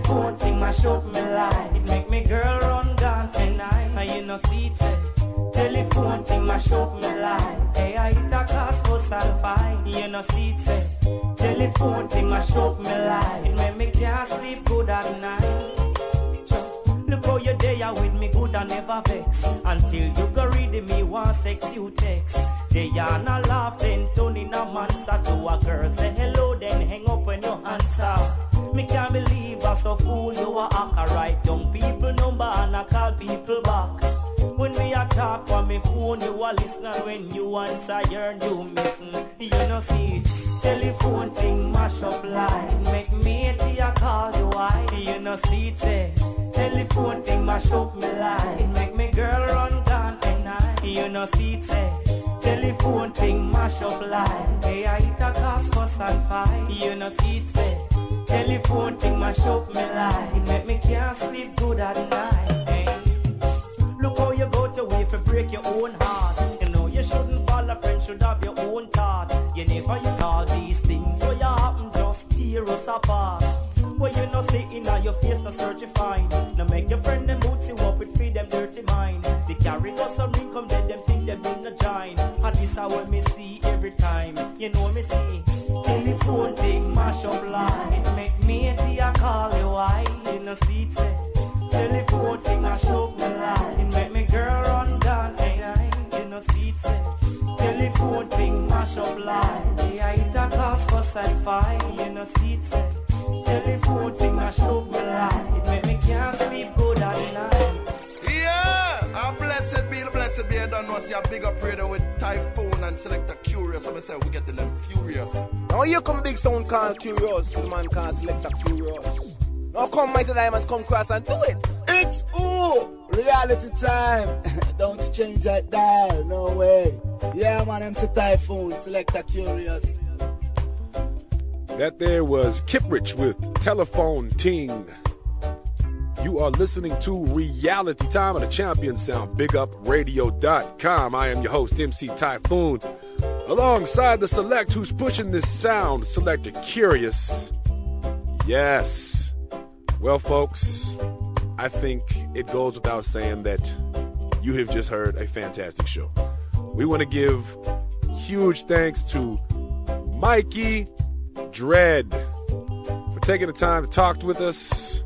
Telephone thing mash up life. They are it a cough, fuss and fight. You know, see it. is your Big Up Radio with Typhoon and Selector Curious. I'm going to say we're getting them furious. Now here come big sound called Curious. This man called Selector Curious. Now come Mighty Diamonds, come cross and do it. It's ooh, reality time. Don't you change that dial, no way. Yeah man, MC Typhoon, Selector Curious. That there was Kiprich with Telephone Ting. You are listening to Reality Time on the Champion Sound, BigUpRadio.com. I am your host, MC Typhoon, alongside the Select who's pushing this sound, Selector Curious. Yes. Well, folks, I think it goes without saying that you have just heard a fantastic show. We want to give huge thanks to Mikey Dread for taking the time to talk with us.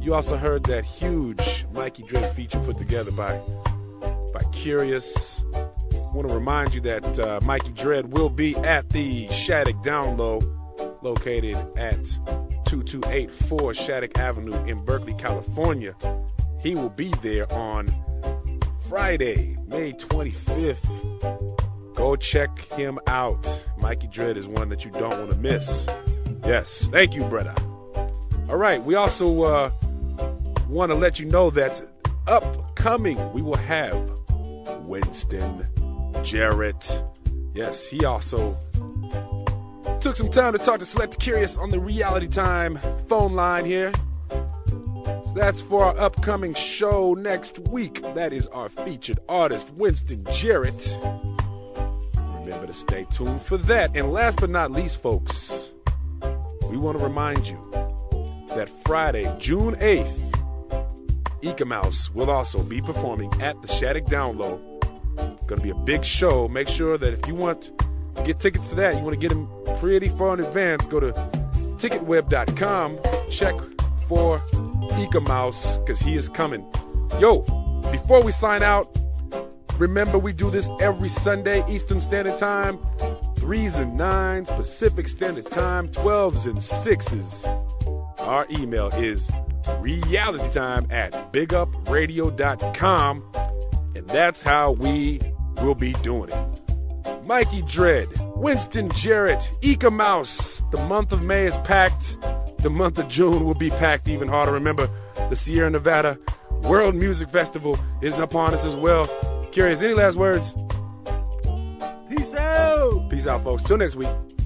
You also heard that huge Mikey Dread feature put together by Curious. I want to remind you that Mikey Dread will be at the Shattuck Down Low, located at 2284 Shattuck Avenue in Berkeley, California. He will be there on Friday, May 25th. Go check him out. Mikey Dread is one that you don't want to miss. Yes, thank you, brother. All right, we also... want to let you know that upcoming we will have Winston Jarrett. Yes, he also took some time to talk to Selector Curious on the Reality Time phone line here. So that's for our upcoming show next week. That is our featured artist, Winston Jarrett. Remember to stay tuned for that. And last but not least, folks, we want to remind you that Friday, June 8th, Eek-A-Mouse will also be performing at the Shattuck Down Low. It's going to be a big show. Make sure that if you want to get tickets to that, you want to get them pretty far in advance, go to TicketWeb.com, check for Eek-A-Mouse, because he is coming. Yo, before we sign out, remember we do this every Sunday, Eastern Standard Time, 3s and 9s, Pacific Standard Time, 12s and 6s. Our email is realitytime@bigupradio.com, and that's how we will be doing it. Mikey Dread, Winston Jarrett, Eek-A-Mouse. The month of May is packed. The month of June will be packed even harder. Remember, the Sierra Nevada World Music Festival is upon us as well. Curious, any last words? Peace out. Peace out, folks. Till next week.